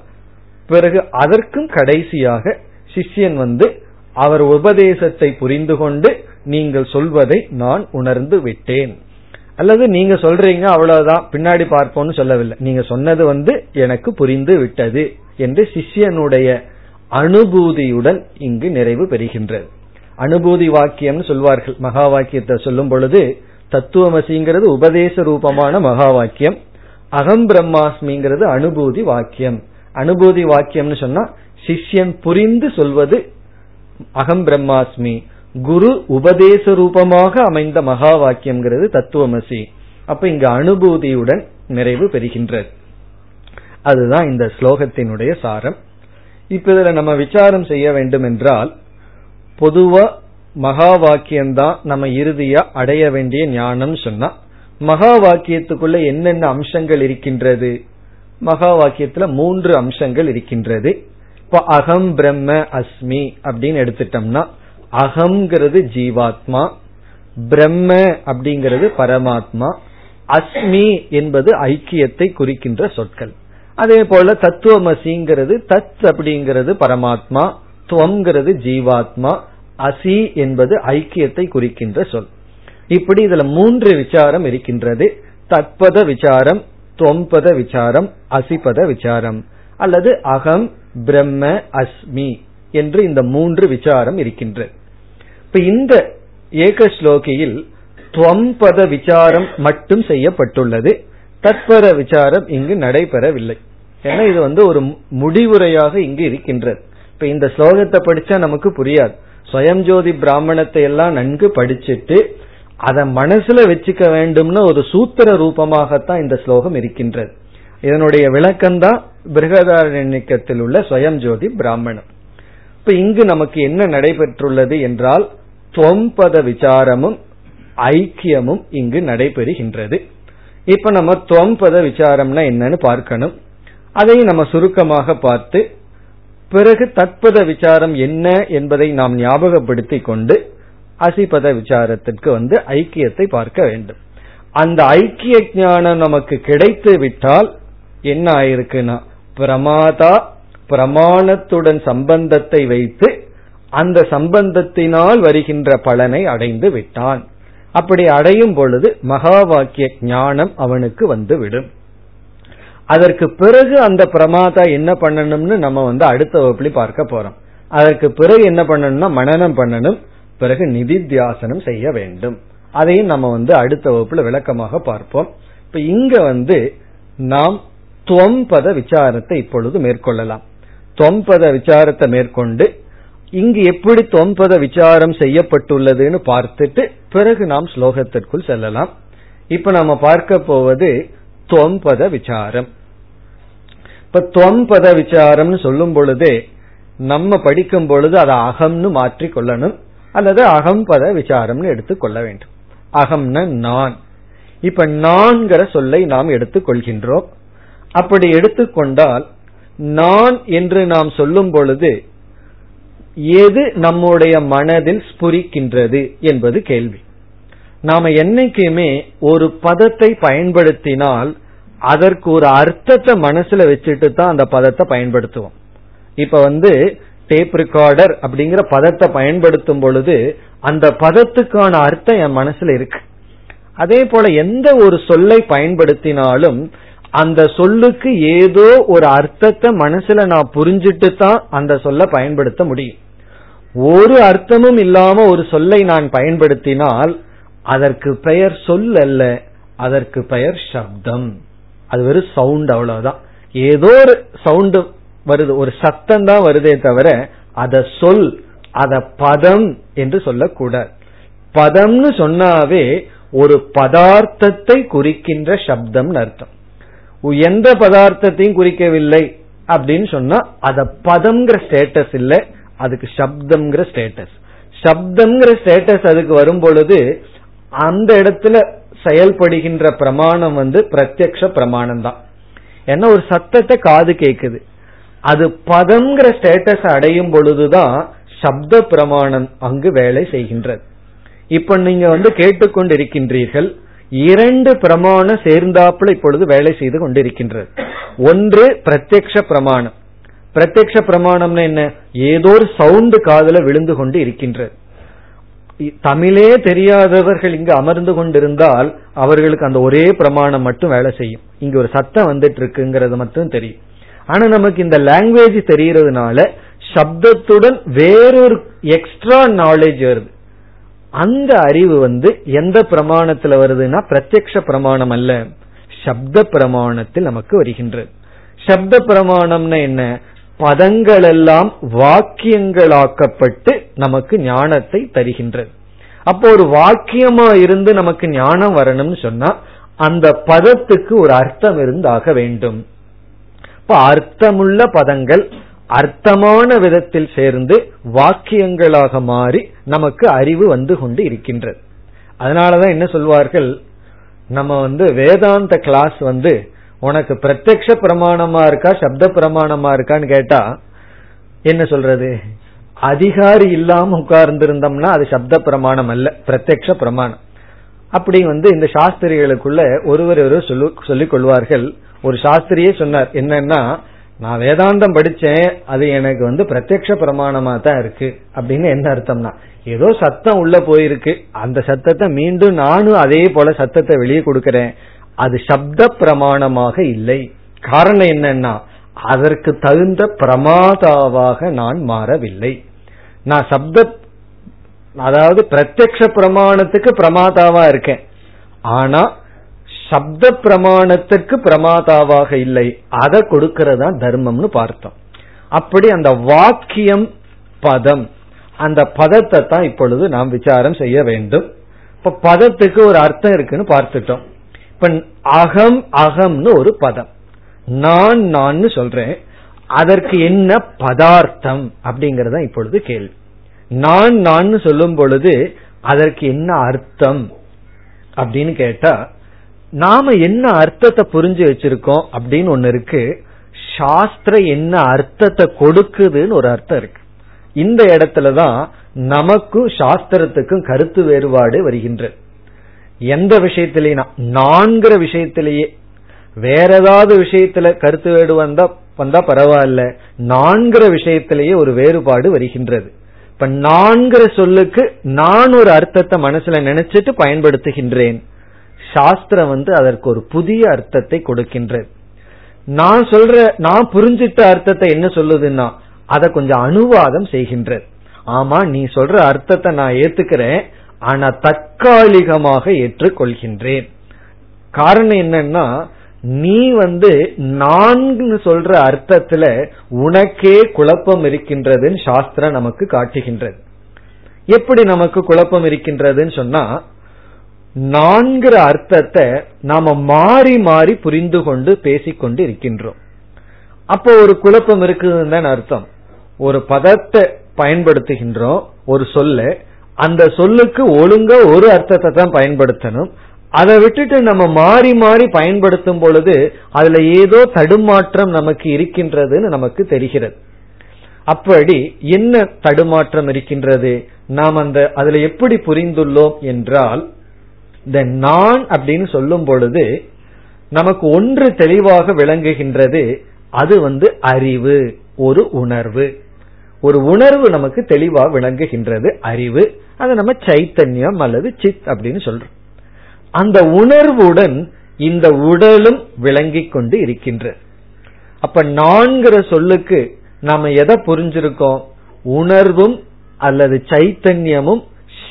பிறகு அதற்கும் கடைசியாக சிஷ்யன் வந்து அவர் உபதேசத்தை புரிந்து கொண்டு நீங்கள் சொல்வதை நான் உணர்ந்து விட்டேன். அல்லது நீங்க சொல்றீங்க அவ்வளவுதான் பின்னாடி பார்ப்போம்னு சொல்லவில்லை, நீங்க சொன்னது வந்து எனக்கு புரிந்து விட்டது என்று சிஷ்யனுடைய அனுபூதியுடன் இங்கு நிறைவு பெறுகின்றது. அனுபூதி வாக்கியம்னு சொல்வார்கள். மகா வாக்கியத்தை சொல்லும் பொழுது தத்துவமசிங்கிறது உபதேச ரூபமான மகா வாக்கியம், அகம் பிரம்மாஸ்மிங்கிறது அனுபூதி வாக்கியம். அனுபூதி வாக்கியம்னு சொன்னா சிஷ்யன் புரிந்து சொல்வது அகம் பிரம்மாஸ்மி, குரு உபதேச ரூபமாக அமைந்த மகா வாக்கியம்ங்கிறது தத்துவமசி. அப்ப இங்கு அனுபூதியுடன் நிறைவு பெறுகின்றது. அதுதான் இந்த ஸ்லோகத்தினுடைய சாரம். இப்ப இதுல நம்ம விசாரம் செய்ய வேண்டும் என்றால், பொதுவா மகா வாக்கியம்தான் நம்ம இறுதியா அடைய வேண்டிய ஞானம் சொன்னா, மகா வாக்கியத்துக்குள்ள என்னென்ன அம்சங்கள் இருக்கின்றது? மகா வாக்கியத்துல 3 அம்சங்கள் இருக்கின்றது. இப்ப அகம் பிரம்ம அஸ்மி அப்படின்னு எடுத்துட்டோம்னா, அகம்ங்கிறது ஜீவாத்மா, பிரம்ம அப்படிங்கிறது பரமாத்மா, அஸ்மி என்பது ஐக்கியத்தை குறிக்கின்ற சொற்கள். அதே போல தத்துவமசிங்கிறது தத் அப்படிங்கிறது பரமாத்மா, துவம்ங்கிறது ஜீவாத்மா, அசி என்பது ஐக்கியத்தை குறிக்கின்ற சொல். இப்படி இதுல 3 விசாரம் இருக்கின்றது. தத்பத விசாரம், துவம்பத விசாரம், அசிபத விசாரம். அல்லது அகம் பிரம்ம அஸ்மி என்று இந்த 3 விசாரம் இருக்கின்றது. இப்ப இந்த ஏக ஸ்லோகியில் துவம்பத விசாரம் மட்டும் செய்யப்பட்டுள்ளது. தத்பத விசாரம் இங்கு நடைபெறவில்லை. ஏன்னா இது வந்து ஒரு முடிவுரையாக இங்கு இருக்கின்றது. இப்ப இந்த ஸ்லோகத்தை படிச்சா நமக்கு புரியாது. சுயம்ஜோதி பிராமணத்தை எல்லாம் நன்கு படிச்சுட்டு அதை மனசுல வச்சுக்க வேண்டும்னு ஒரு சூத்திர ரூபமாகத்தான் இந்த ஸ்லோகம் இருக்கின்றது. இதனுடைய விளக்கம்தான் பிருகதாரண்யத்தில் உள்ள சுயம்ஜோதி பிராமணம். இப்ப இங்கு நமக்கு என்ன நடைபெற்றுள்ளது என்றால், தொம்பத விசாரமும் ஐக்கியமும் இங்கு நடைபெறுகின்றது. இப்ப நம்ம தொம்பத விசாரம்னா என்னன்னு பார்க்கணும். அதை நம்ம சுருக்கமாக பார்த்து பிறகு தத்பத விசாரம் என்ன என்பதை நாம் ஞாபகப்படுத்திக் கொண்டு அசிபத விசாரத்திற்கு வந்து ஐக்கியத்தை பார்க்க வேண்டும். அந்த ஐக்கிய ஞானம் நமக்கு கிடைத்து விட்டால் என்ன ஆயிருக்குன்னா, பிரமாதா பிரமாணத்துடன் சம்பந்தத்தை வைத்து அந்த சம்பந்தத்தினால் வருகின்ற பலனை அடைந்து விட்டான். அப்படி அடையும் பொழுது மகா வாக்கிய ஞானம் அவனுக்கு வந்துவிடும். அதற்கு பிறகு அந்த பிரமாதா என்ன பண்ணணும்னு நம்ம வந்து அடுத்த வகுப்புல பார்க்க போறோம். அதற்கு பிறகு என்ன பண்ணணும்னா மனனம் பண்ணணும், பிறகு நிதித்தியாசனம் செய்ய வேண்டும். அதையும் நம்ம வந்து அடுத்த வகுப்புல விளக்கமாக பார்ப்போம். இப்ப இங்க வந்து நாம் தொம்பத விசாரத்தை இப்பொழுது மேற்கொள்ளலாம். தொம்பத விசாரத்தை மேற்கொண்டு இங்கு எப்படி தொம்பத விசாரம் செய்யப்பட்டுள்ளதுன்னு பார்த்துட்டு பிறகு நாம் ஸ்லோகத்திற்குள் செல்லலாம். இப்ப நாம பார்க்க போவது தொம்பத விசாரம். இப்ப தொம்பத விசாரம்னு சொல்லும் பொழுதே நம்ம படிக்கும் பொழுது அதை அகம்னு மாற்றி கொள்ளணும், அல்லது அகம்பத விசாரம்னு எடுத்துக்கொள்ள வேண்டும். அகம்னா நான். இப்ப நான்கிற சொல்லை நாம் எடுத்துக்கொள்கின்றோம். அப்படி எடுத்துக்கொண்டால் நான் என்று நாம் சொல்லும் பொழுது எது நம்முடைய மனதில் ஸ்புரிக்கின்றது என்பது கேள்வி. நாம என்னைக்குமே ஒரு பதத்தை பயன்படுத்தினால் அதற்கு ஒரு அர்த்தத்தை மனசுல வச்சுட்டு தான் அந்த பதத்தை பயன்படுத்துவோம். இப்ப வந்து டேப் ரெக்கார்டர் அப்படிங்கிற பதத்தை பயன்படுத்தும் பொழுது அந்த பதத்துக்கான அர்த்தம் என் மனசுல இருக்கு. அதே போல எந்த ஒரு சொல்லை பயன்படுத்தினாலும் அந்த சொல்லுக்கு ஏதோ ஒரு அர்த்தத்தை மனசுல நான் புரிஞ்சிட்டு தான் அந்த சொல்லை பயன்படுத்த முடியும். ஒரு அர்த்தமும் இல்லாம ஒரு சொல்லை நான் பயன்படுத்தினால் அதற்கு பெயர் சொல் அல்ல, அதற்கு பெயர் சப்தம். அது வெறும் சவுண்ட், அவ்வளவுதான். ஏதோ ஒரு சவுண்ட் வருது, ஒரு சத்தம் தான் வருதே தவிர அத சொல், அத பதம் என்று சொல்லக்கூடாது. பதம்னு சொன்னாவே ஒரு பதார்த்தத்தை குறிக்கின்ற சப்தம் அர்த்தம். எந்த பதார்த்தத்தையும் குறிக்கவில்லை, அப்படின்னு சொன்னா அத பதம்ங்கிற ஸ்டேட்டஸ் இல்ல, அதுக்கு சப்தம்ங்கிற ஸ்டேட்டஸ். சப்தம்ங்கிற ஸ்டேட்டஸ் அதுக்கு வரும் பொழுது அந்த இடத்துல செயல்படுகின்ற பிரமாணம் வந்து பிரத்யக்ஷ பிரமாணம் தான். ஏன்னா ஒரு சத்தத்தை காது கேக்குது, அது பதம்ங்கிற ஸ்டேட்டஸ் அடையும் பொழுதுதான் சப்த பிரமாணம் அங்கு வேலை செய்கின்றது. இப்ப நீங்க வந்து கேட்டுக்கொண்டிருக்கின்றீர்கள், இரண்டு பிரமாணம் சேர்ந்தாப்புல இப்பொழுது வேலை செய்து கொண்டிருக்கின்றது. ஒன்று பிரத்யக்ஷ பிரமாணம். பிரத்யக்ஷ பிரமாணம்னா என்ன? ஏதோ ஒரு சவுண்டு காதுல விழுந்து கொண்டு இருக்கின்றது. தமிழே தெரியாதவர்கள் இங்கு அமர்ந்து கொண்டிருந்தால் அவர்களுக்கு அந்த ஒரே பிரமாணம் மட்டும் வேலை செய்யும், இங்க ஒரு சத்தம் வந்துட்டு இருக்குங்கிறது மட்டும் தெரியும். ஆனா நமக்கு இந்த லாங்குவேஜ் தெரியறதுனால சப்தத்துடன் வேறொரு எக்ஸ்ட்ரா நாலேஜ் வருது. அந்த அறிவு வந்து எந்த பிரமாணத்துல வருதுன்னா பிரத்யக்ஷ பிரமாணம் அல்ல, சப்த பிரமாணத்தில் நமக்கு வருகின்றது. சப்த பிரமாணம்னா என்ன? பதங்கள் எல்லாம் வாக்கியங்களாக்கப்பட்டு நமக்கு ஞானத்தை தருகின்றது. அப்போ ஒரு வாக்கியமா இருந்து நமக்கு ஞானம் வரணும்னு சொன்னா அந்த பதத்துக்கு ஒரு அர்த்தம் இருந்தாக வேண்டும். இப்ப அர்த்தமுள்ள பதங்கள் அர்த்தமான விதத்தில் சேர்ந்து வாக்கியங்களாக மாறி நமக்கு அறிவு வந்து கொண்டு இருக்கின்றது. அதனாலதான் என்ன சொல்வார்கள், நம்ம வந்து வேதாந்த கிளாஸ் வந்து உனக்கு பிரத்யக்ஷ பிரமாணமா இருக்கா சப்த பிரமாணமா இருக்கான்னு கேட்டா என்ன சொல்றது, அதிகாரி இல்லாம உட்கார்ந்து இருந்தோம்னா அது சப்த பிரமாணம் அல்ல, பிரத்யக்ஷ பிரமாணம். அப்படி வந்து இந்த சாஸ்திரிகளுக்குள்ள ஒருவர் சொல்லிக் கொள்வார்கள். ஒரு சாஸ்திரியே சொன்னார், என்னன்னா நான் வேதாந்தம் படிச்சேன், அது எனக்கு வந்து பிரத்யக்ஷ பிரமாணமா தான் இருக்கு. அப்படின்னு என்ன அர்த்தம்னா, ஏதோ சத்தம் உள்ள போயிருக்கு, அந்த சத்தத்தை மீண்டும் நானும் அதே போல சத்தத்தை வெளியே கொடுக்கிறேன், அது சப்த பிரமாணமாக இல்லை. காரணம் என்னன்னா அதற்கு தகுந்த பிரமாதாவாக நான் மாறவில்லை. நான் அதாவது பிரத்யக்ஷ பிரமாணத்துக்கு பிரமாதாவா இருக்கேன், ஆனா சப்த பிரமாணத்துக்கு பிரமாதாவாக இல்லை. அதை கொடுக்கறதா தர்மம்னு பார்த்தோம். அப்படி அந்த வாக்கியம் பதம், அந்த பதத்தை தான் இப்பொழுது நாம் விசாரம் செய்ய வேண்டும். இப்ப பதத்துக்கு ஒரு அர்த்தம் இருக்குன்னு பார்த்துட்டோம். இப்ப அகம் அகம்னு ஒரு பதம், நான் நான் சொல்றேன், அதற்கு என்ன பதார்த்தம் அப்படிங்கறத இப்பொழுது கேள்வி. நான் நான் சொல்லும் பொழுது அதற்கு என்ன அர்த்தம் அப்படின்னு கேட்டா, நாம என்ன அர்த்தத்தை புரிஞ்சு வச்சிருக்கோம் அப்படின்னு ஒண்ணு இருக்கு, சாஸ்திரம் என்ன அர்த்தத்தை கொடுக்குதுன்னு ஒரு அர்த்தம் இருக்கு. இந்த இடத்துலதான் நமக்கும் சாஸ்திரத்துக்கும் கருத்து வேறுபாடு வருகின்றது. எந்த விஷயத்திலேயே, நான்கிற விஷயத்திலேயே, வேற ஏதாவது விஷயத்துல கருத்து வேறு வந்தா பரவாயில்ல, நான்கிற விஷயத்திலேயே ஒரு வேறுபாடு வருகின்றது. இப்ப நான்கிற சொல்லுக்கு நான் ஒரு அர்த்தத்தை மனசுல நினைச்சிட்டு பயன்படுத்துகின்றேன், சாஸ்திரம் வந்து அதற்கு ஒரு புதிய அர்த்தத்தை கொடுக்கின்றது. நான் புரிஞ்சிட்ட அர்த்தத்தை என்ன சொல்லுதுன்னா அதை கொஞ்சம் அனுவாதம் செய்கின்றது. ஆமா, நீ சொல்ற அர்த்தத்தை நான் ஏத்துக்கிறேன், ஆனா தற்காலிகமாக ஏற்றுக்கொள்கின்றேன். காரணம் என்னன்னா, நீ வந்து நான்கு சொல்ற அர்த்தத்துல உனக்கே குழப்பம் இருக்கின்றதுன்னு சாஸ்திரம் நமக்கு காட்டுகின்றது. எப்படி நமக்கு குழப்பம் இருக்கின்றதுன்னு சொன்னா, நான்கிற அர்த்தத்தை நாம மாறி மாறி புரிந்து கொண்டு பேசிக்கொண்டு இருக்கின்றோம். அப்போ ஒரு குழப்பம் இருக்குதுன்னு அர்த்தம். ஒரு பதத்தை பயன்படுத்துகின்றோம், ஒரு சொல்ல, அந்த சொல்லுக்கு ஒழுங்கா ஒரு அர்த்தத்தை தான் பயன்படுத்தணும். அதை விட்டுட்டு நம்ம மாறி மாறி பயன்படுத்தும் பொழுது அதுல ஏதோ தடுமாற்றம் நமக்கு இருக்கின்றதுன்னு நமக்கு தெரிகிறது. அப்படி என்ன தடுமாற்றம் இருக்கின்றது, நாம் அதுல எப்படி புரிந்துள்ளோம் என்றால், இந்த நான் அப்படின்னு சொல்லும் பொழுது நமக்கு ஒன்று தெளிவாக விளங்குகின்றது, அது வந்து அறிவு, ஒரு உணர்வு. ஒரு உணர்வு நமக்கு தெளிவாக விளங்குகின்றது, அறிவு. அதை நம்ம சைத்தன்யம் அல்லது சித் அப்படின்னு சொல்றோம். அந்த உணர்வுடன் இந்த உடலும் விளங்கி கொண்டு இருக்கின்றது. அப்ப நான்கிற சொல்லுக்கு நாம எதை புரிஞ்சிருக்கோம், உணர்வும் அல்லது சைத்தன்யமும்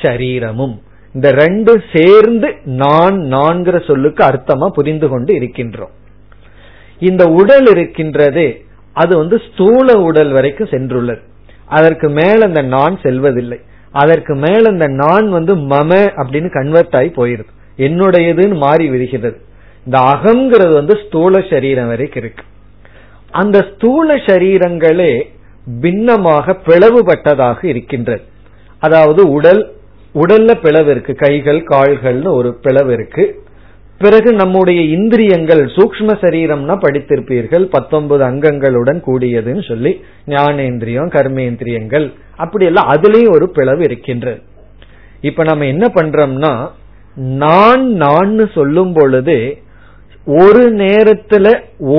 சரீரமும், இந்த ரெண்டு சேர்ந்து நான் நான்கிற சொல்லுக்கு அர்த்தமா புரிந்து கொண்டு இருக்கின்றோம். இந்த உடல் இருக்கின்றதே அது வந்து ஸ்தூல உடல் வரைக்கும் சென்றுள்ளது, அதற்கு மேல இந்த நான் செல்வதில்லை. அதற்கு மேல இந்த நான் வந்து மம அப்படின்னு கன்வெர்ட் ஆகி போயிருது, என்னுடையதுன்னு மாறி விடுகிறது. இந்த அகங்கிறது வந்து ஸ்தூல சரீரம் வரைக்கும் இருக்கு. அந்த ஸ்தூல சரீரங்களே பின்னமாக பிளவுபட்டதாக இருக்கின்றது. அதாவது உடல்ல பிளவு இருக்கு, கைகள் கால்கள்னு ஒரு பிளவு இருக்கு. பிறகு நம்முடைய இந்திரியங்கள், சூக்ஷ்ம சரீரம்னா படித்திருப்பீர்கள், 19 அங்கங்களுடன் கூடியதுன்னு சொல்லி, ஞானேந்திரியம் கர்மேந்திரியங்கள் அப்படி எல்லாம், அதுலயும் ஒரு பிளவு இருக்கின்றது. இப்ப நம்ம என்ன பண்றோம்னா, நான் சொல்லும் பொழுது ஒரு நேரத்துல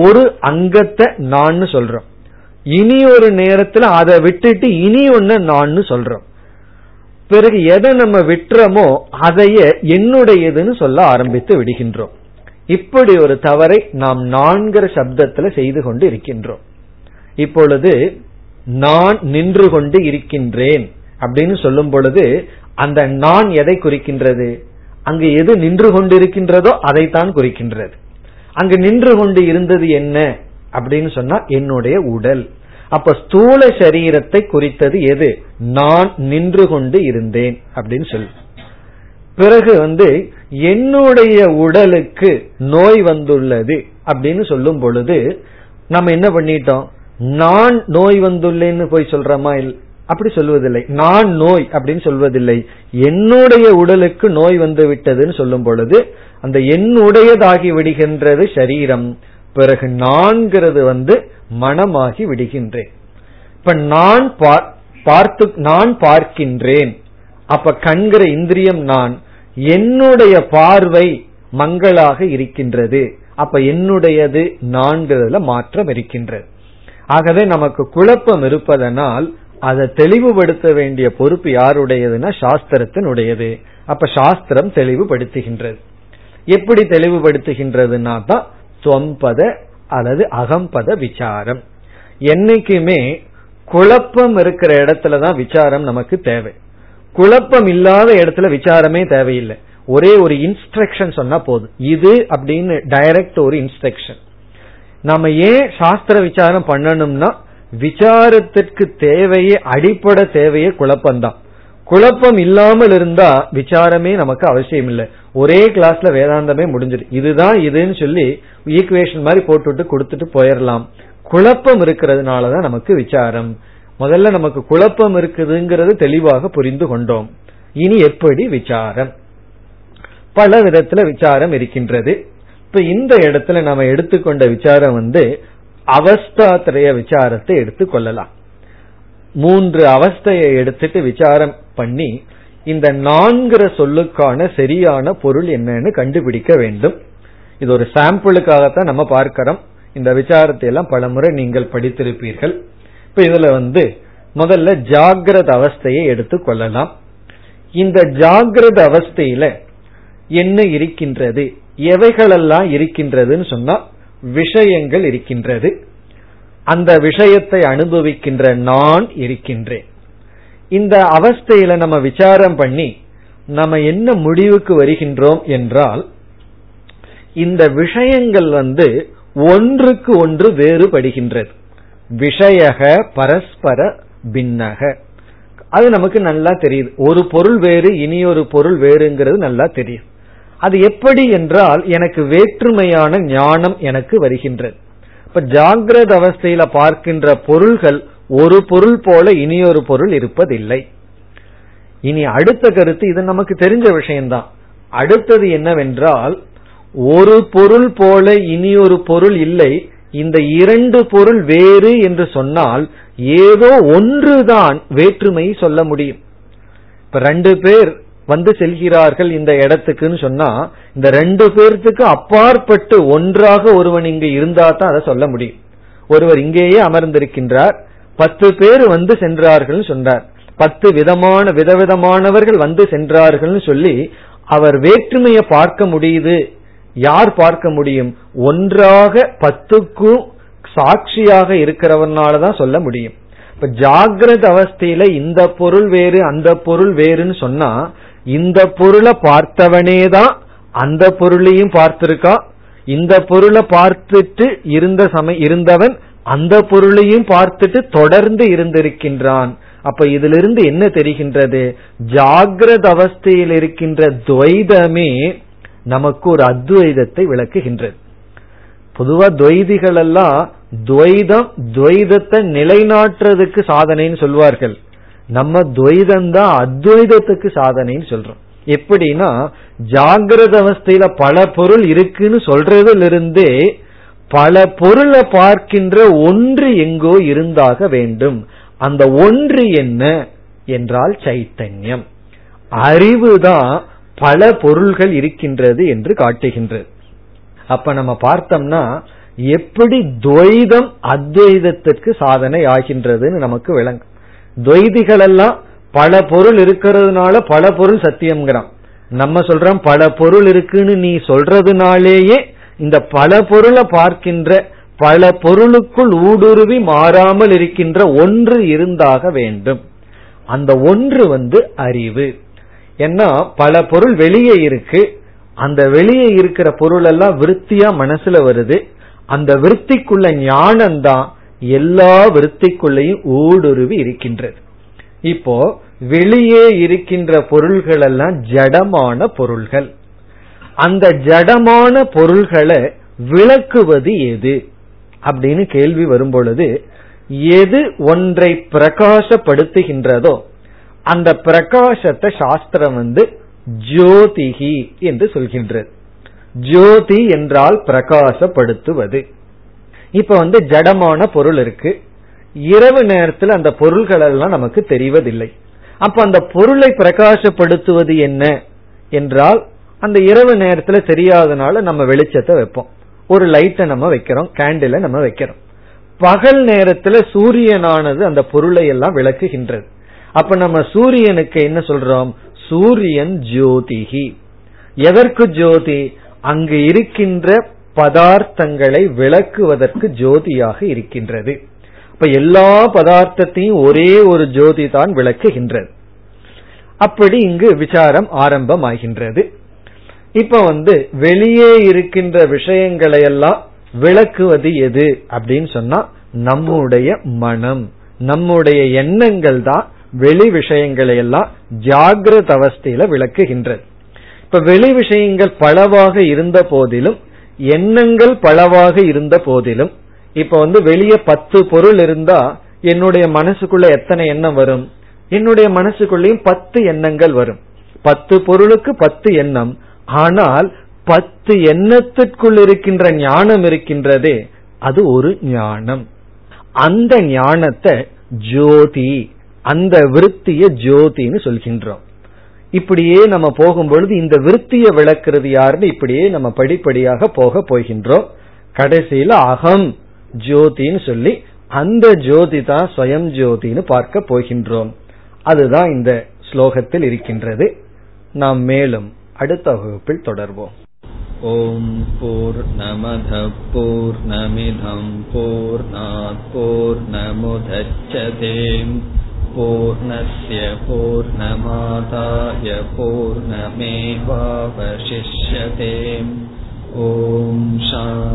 ஒரு அங்கத்தை நான் சொல்றோம், இனி ஒரு நேரத்துல அதை விட்டுட்டு இனி ஒன்னு நான் சொல்றோம். பிறகு எதை நம்ம விட்டுறோமோ அதைய என்னுடையதுன்னு சொல்ல ஆரம்பித்து விடுகின்றோம். இப்படி ஒரு தவறை நாம் நான்கிற சப்தத்துல செய்து கொண்டு இருக்கின்றோம். இப்பொழுது நான் நின்று கொண்டு இருக்கின்றேன் அப்படின்னு சொல்லும் பொழுது அந்த நான் எதை குறிக்கின்றது? அங்கு எது நின்று கொண்டு இருக்கின்றதோ அதைத்தான் குறிக்கின்றது. அங்கு நின்று கொண்டு இருந்தது என்ன அப்படின்னு சொன்னா என்னுடைய உடல். அப்ப ஸ்தூல சரீரத்தை குறித்தது எது? நான் நின்று கொண்டு இருந்தேன் அப்படின்னு சொல்லு. பிறகு என்னுடைய உடலுக்கு நோய் வந்துள்ளது அப்படின்னு சொல்லும் பொழுது நம்ம என்ன பண்ணிட்டோம்? நான் நோய் வந்துள்ளேன்னு போய் சொல்றமா? அப்படி சொல்வதில்லை, நான் நோய் அப்படின்னு சொல்வதில்லை, என்னுடைய உடலுக்கு நோய் வந்து விட்டதுன்னு சொல்லும் பொழுது அந்த என்னுடையதாகி விடுகின்றது சரீரம். பிறகு நான்கிறது மனமாகி விடுகின்றேன். இப்ப நான் பார்க்கின்றேன், அப்ப கண்கிற இந்திரியம் நான், என்னுடைய பார்வை மங்களாக இருக்கின்றது, அப்ப என்னுடையது நான்கிறதுல மாற்றம் இருக்கின்றது. ஆகவே நமக்கு குழப்பம் இருப்பதனால் அதை தெளிவுபடுத்த வேண்டிய பொறுப்பு யாருடையதுன்னா சாஸ்திரத்தினுடையது. அப்ப சாஸ்திரம் தெளிவுபடுத்துகின்றது. எப்படி தெளிவுபடுத்துகின்றதுன்னா தான் துவம்பத அல்லது அகம்பத விசாரம். என்னைக்குமே குழப்பம் இருக்கிற இடத்துலதான் விசாரம் நமக்கு தேவை. குழப்பம் இல்லாத இடத்துல விசாரமே தேவையில்லை. ஒரே ஒரு இன்ஸ்ட்ரக்ஷன் சொன்னா போதும், இது அப்படின்னு டைரக்ட் ஒரு இன்ஸ்ட்ரக்ஷன். நம்ம ஏன் சாஸ்திர விசாரம் பண்ணணும்னா, விசாரத்திற்கு தேவையே, அடிப்படை தேவையே குழப்பம்தான். குழப்பம் இல்லாமல் இருந்தா விசாரமே நமக்கு அவசியம் இல்லை. ஒரே கிளாஸ்ல வேதாந்தமே முடிஞ்சிடும், இதுதான் இதுன்னு சொல்லி ஈக்குவேஷன் மாதிரி போட்டுட்டு கொடுத்துட்டு போயிடலாம். குழப்பம் இருக்கிறதுனாலதான் நமக்கு விசாரம். முதல்ல நமக்கு குழப்பம் இருக்குதுங்கிறது தெளிவாக புரிந்து கொண்டோம். இனி எப்படி விசாரம்? பல விதத்துல விசாரம் இருக்கின்றது. இப்ப இந்த இடத்துல நம்ம எடுத்துக்கொண்ட விசாரம் அவஸ்தாத்ரய விசாரத்தை எடுத்துக்கொள்ளலாம். 3 அவஸ்தையை எடுத்துட்டு விசாரம் பண்ணி இந்த 4 சொல்லுக்கான சரியான பொருள் என்னன்னு கண்டுபிடிக்க வேண்டும். இது ஒரு சாம்பிளுக்காகத்தான் நம்ம பார்க்கிறோம். இந்த விசாரத்தை எல்லாம் பல முறை நீங்கள் படித்திருப்பீர்கள். இப்ப இதுல முதல்ல ஜாகிரத அவஸ்தையை எடுத்துக்கொள்ளலாம். இந்த ஜாகிரத அவஸ்தையில என்ன இருக்கின்றது, எவைகளெல்லாம் இருக்கின்றதுன்னு சொன்னா விஷயங்கள் இருக்கின்றது, அந்த விஷயத்தை அனுபவிக்கின்ற நான் இருக்கின்றேன். இந்த அவஸ்தையில நம்ம விசாரம் பண்ணி நம்ம என்ன முடிவுக்கு வருகின்றோம் என்றால், இந்த விஷயங்கள் ஒன்றுக்கு ஒன்று வேறுபடுகின்றது. விஷயக பரஸ்பர பின்னக, அது நமக்கு நல்லா தெரியுது. ஒரு பொருள் வேறு, இனி ஒரு பொருள் வேறுங்கிறது நல்லா தெரியும். அது எப்படி என்றால், எனக்கு வேற்றுமையான ஞானம் எனக்கு வருகின்றது. இப்ப ஜாகிரத அவஸ்தையில பார்க்கின்ற பொருள்கள் ஒரு பொருள் போல இனியொரு பொருள் இருப்பதில்லை. இனி அடுத்த கருத்து, இது நமக்கு தெரிஞ்ச விஷயம்தான். அடுத்தது என்னவென்றால், ஒரு பொருள் போல இனியொரு பொருள் இல்லை, இந்த 2 பொருள் வேறு என்று சொன்னால் ஏதோ ஒன்றுதான் வேற்றுமையை சொல்ல முடியும். இப்ப 2 பேர் செல்கிறார்கள் இந்த இடத்துக்குன்னு சொன்னா, இந்த 2 பேர்த்துக்கு அப்பாற்பட்டு ஒன்றாக ஒருவன் இங்கு இருந்தா தான் அதை சொல்ல முடியும். ஒருவர் இங்கேயே அமர்ந்திருக்கின்றார், 10 பேர் சென்றார்கள் சொன்னார், 10 விதவிதமானவர்கள் சென்றார்கள் சொல்லி அவர் வேற்றுமையை பார்க்க முடியுது. யார் பார்க்க முடியும்? ஒன்றாக 10க்கும் சாட்சியாக இருக்கிறவனாலதான் சொல்ல முடியும். இப்ப ஜாகிரத அவஸ்தையில இந்த பொருள் வேறு அந்த பொருள் வேறுன்னு சொன்னா, இந்த பொருளை பார்த்தவனேதான் அந்த பொருளையும் பார்த்திருக்கா, இந்த பொருளை பார்த்துட்டு இருந்தவன் அந்த பொருளையும் பார்த்துட்டு தொடர்ந்து இருந்திருக்கின்றான். அப்ப இதிலிருந்து என்ன தெரிகின்றது? ஜாகிரத அவஸ்தையில் இருக்கின்ற துவைதமே நமக்கு ஒரு அத்வைதத்தை விளக்குகின்றது. பொதுவா துவைதிகள் எல்லாம் துவைதம், துவைதத்தை நிலைநாட்டுறதுக்கு சாதனைன்னு சொல்வார்கள். நம்ம துவைதம் தான் அத்வைதத்துக்கு சாதனைன்னு சொல்றோம். எப்படின்னா, ஜாகிரத அவஸ்தையில பல பொருள் இருக்குன்னு சொல்றதிலிருந்தே பல பொருளை பார்க்கின்ற ஒன்று எங்கோ இருந்தாக வேண்டும். அந்த ஒன்று என்ன என்றால் சைத்தன்யம். அறிவுதான் பல பொருள்கள் இருக்கின்றது என்று காட்டுகின்றது. அப்ப நம்ம பார்த்தோம்னா எப்படி துவைதம் அத்வைதத்திற்கு சாதனை ஆகின்றதுன்னு நமக்கு விளங்கும். துவைதிகள் எல்லாம் பல பொருள் இருக்கிறதுனால பல பொருள் சத்தியம்ங்கிறான். நம்ம சொல்றோம் பல பொருள் இருக்குன்னு நீ சொல்றதுனாலேயே இந்த பல பொருளை பார்க்கின்ற பல பொருளுக்குள் ஊடுருவி மாறாமல் இருக்கின்ற ஒன்று இருந்தாக வேண்டும். அந்த ஒன்று அறிவு. ஏன்னா பல பொருள் வெளியே இருக்கு, அந்த வெளியே இருக்கிற பொருள் எல்லாம் விருத்தியா மனசுல வருது. அந்த விருத்திக்குள்ள ஞானம்தான் எல்லா விருத்திக்குள்ளையும் ஊடுருவி இருக்கின்றது. இப்போ வெளியே இருக்கின்ற பொருள்கள் எல்லாம் ஜடமான பொருள்கள். அந்த ஜடமான பொருள்களை விளக்குவது எது அப்படின்னு கேள்வி வரும் பொழுது, எது ஒன்றை பிரகாசப்படுத்துகின்றதோ அந்த பிரகாசத்தை சாஸ்திரம் ஜோதிகி என்று சொல்கின்றது. ஜோதி என்றால் பிரகாசப்படுத்துவது. இப்ப ஜடமான பொருள் இருக்கு, இரவு நேரத்தில் அந்த பொருள்கள் எல்லாம் நமக்கு தெரிவதில்லை. அப்ப அந்த பொருளை பிரகாசப்படுத்துவது என்ன என்றால், அந்த இரவு நேரத்துல தெரியாதனால நம்ம வெளிச்சத்தை வைப்போம், ஒரு லைட்டை நம்ம வைக்கிறோம், கேண்டிலை நம்ம வைக்கிறோம். பகல் நேரத்துல சூரியனானது அந்த பொருளை எல்லாம் விளக்குகின்றது. அப்ப நம்ம சூரியனுக்கு என்ன சொல்றோம்? சூரியன் ஜோதிகி. எதற்கு ஜோதி? அங்கு இருக்கின்ற பதார்த்தங்களை விளக்குவதற்கு ஜோதியாக இருக்கின்றது. இப்ப எல்லா பதார்த்தத்தையும் ஒரே ஒரு ஜோதி தான் விளக்குகின்றது. அப்படி இங்கு விசாரம் ஆரம்பமாகின்றது. இப்ப வெளியே இருக்கின்ற விஷயங்களை எல்லாம் விளக்குவது எது அப்படின்னு சொன்னா, நம்முடைய மனம், நம்முடைய எண்ணங்கள் தான் வெளி விஷயங்களை எல்லாம் ஜாகிரத அவஸ்தையில விளக்குகின்றது. இப்ப வெளி விஷயங்கள் பலவாக இருந்த போதிலும், எண்ணங்கள் பலவாக இருந்த போதிலும், இப்ப வெளியே 10 பொருள் இருந்தா என்னுடைய மனசுக்குள்ள எத்தனை எண்ணம் வரும்? என்னுடைய மனசுக்குள்ளேயும் 10 எண்ணங்கள் வரும். 10 பொருளுக்கு 10 எண்ணம். ஆனால் 10 எண்ணத்திற்குள் இருக்கின்ற ஞானம் இருக்கின்றதே, அது ஒரு ஞானம். அந்த ஞானத்தை ஜோதி, அந்த விருத்திய ஜோதின்னு சொல்கின்றோம். இப்படியே நம்ம போகும்பொழுது இந்த விருத்திய விளக்குறது யாருன்னு இப்படியே நம்ம படிப்படியாக போக போகின்றோம். கடைசியில அகம் ஜோதின்னு சொல்லி அந்த ஜோதி தான் ஸ்வயம் ஜோதின்னு பார்க்க போகின்றோம். அதுதான் இந்த ஸ்லோகத்தில் இருக்கின்றது. நாம் மேலும் அடுத்த வகுப்பில் தொடர்வோம். ஓம் பூர்ணமத பூர்ணமிதம் பூர்ணாத் பூர்ணமுதச்யதே பூர்ணஸ்ய பூர்ணமாதாய பூர்ணமேவாவசிஷ்யதே. ஓம் சாந்தி.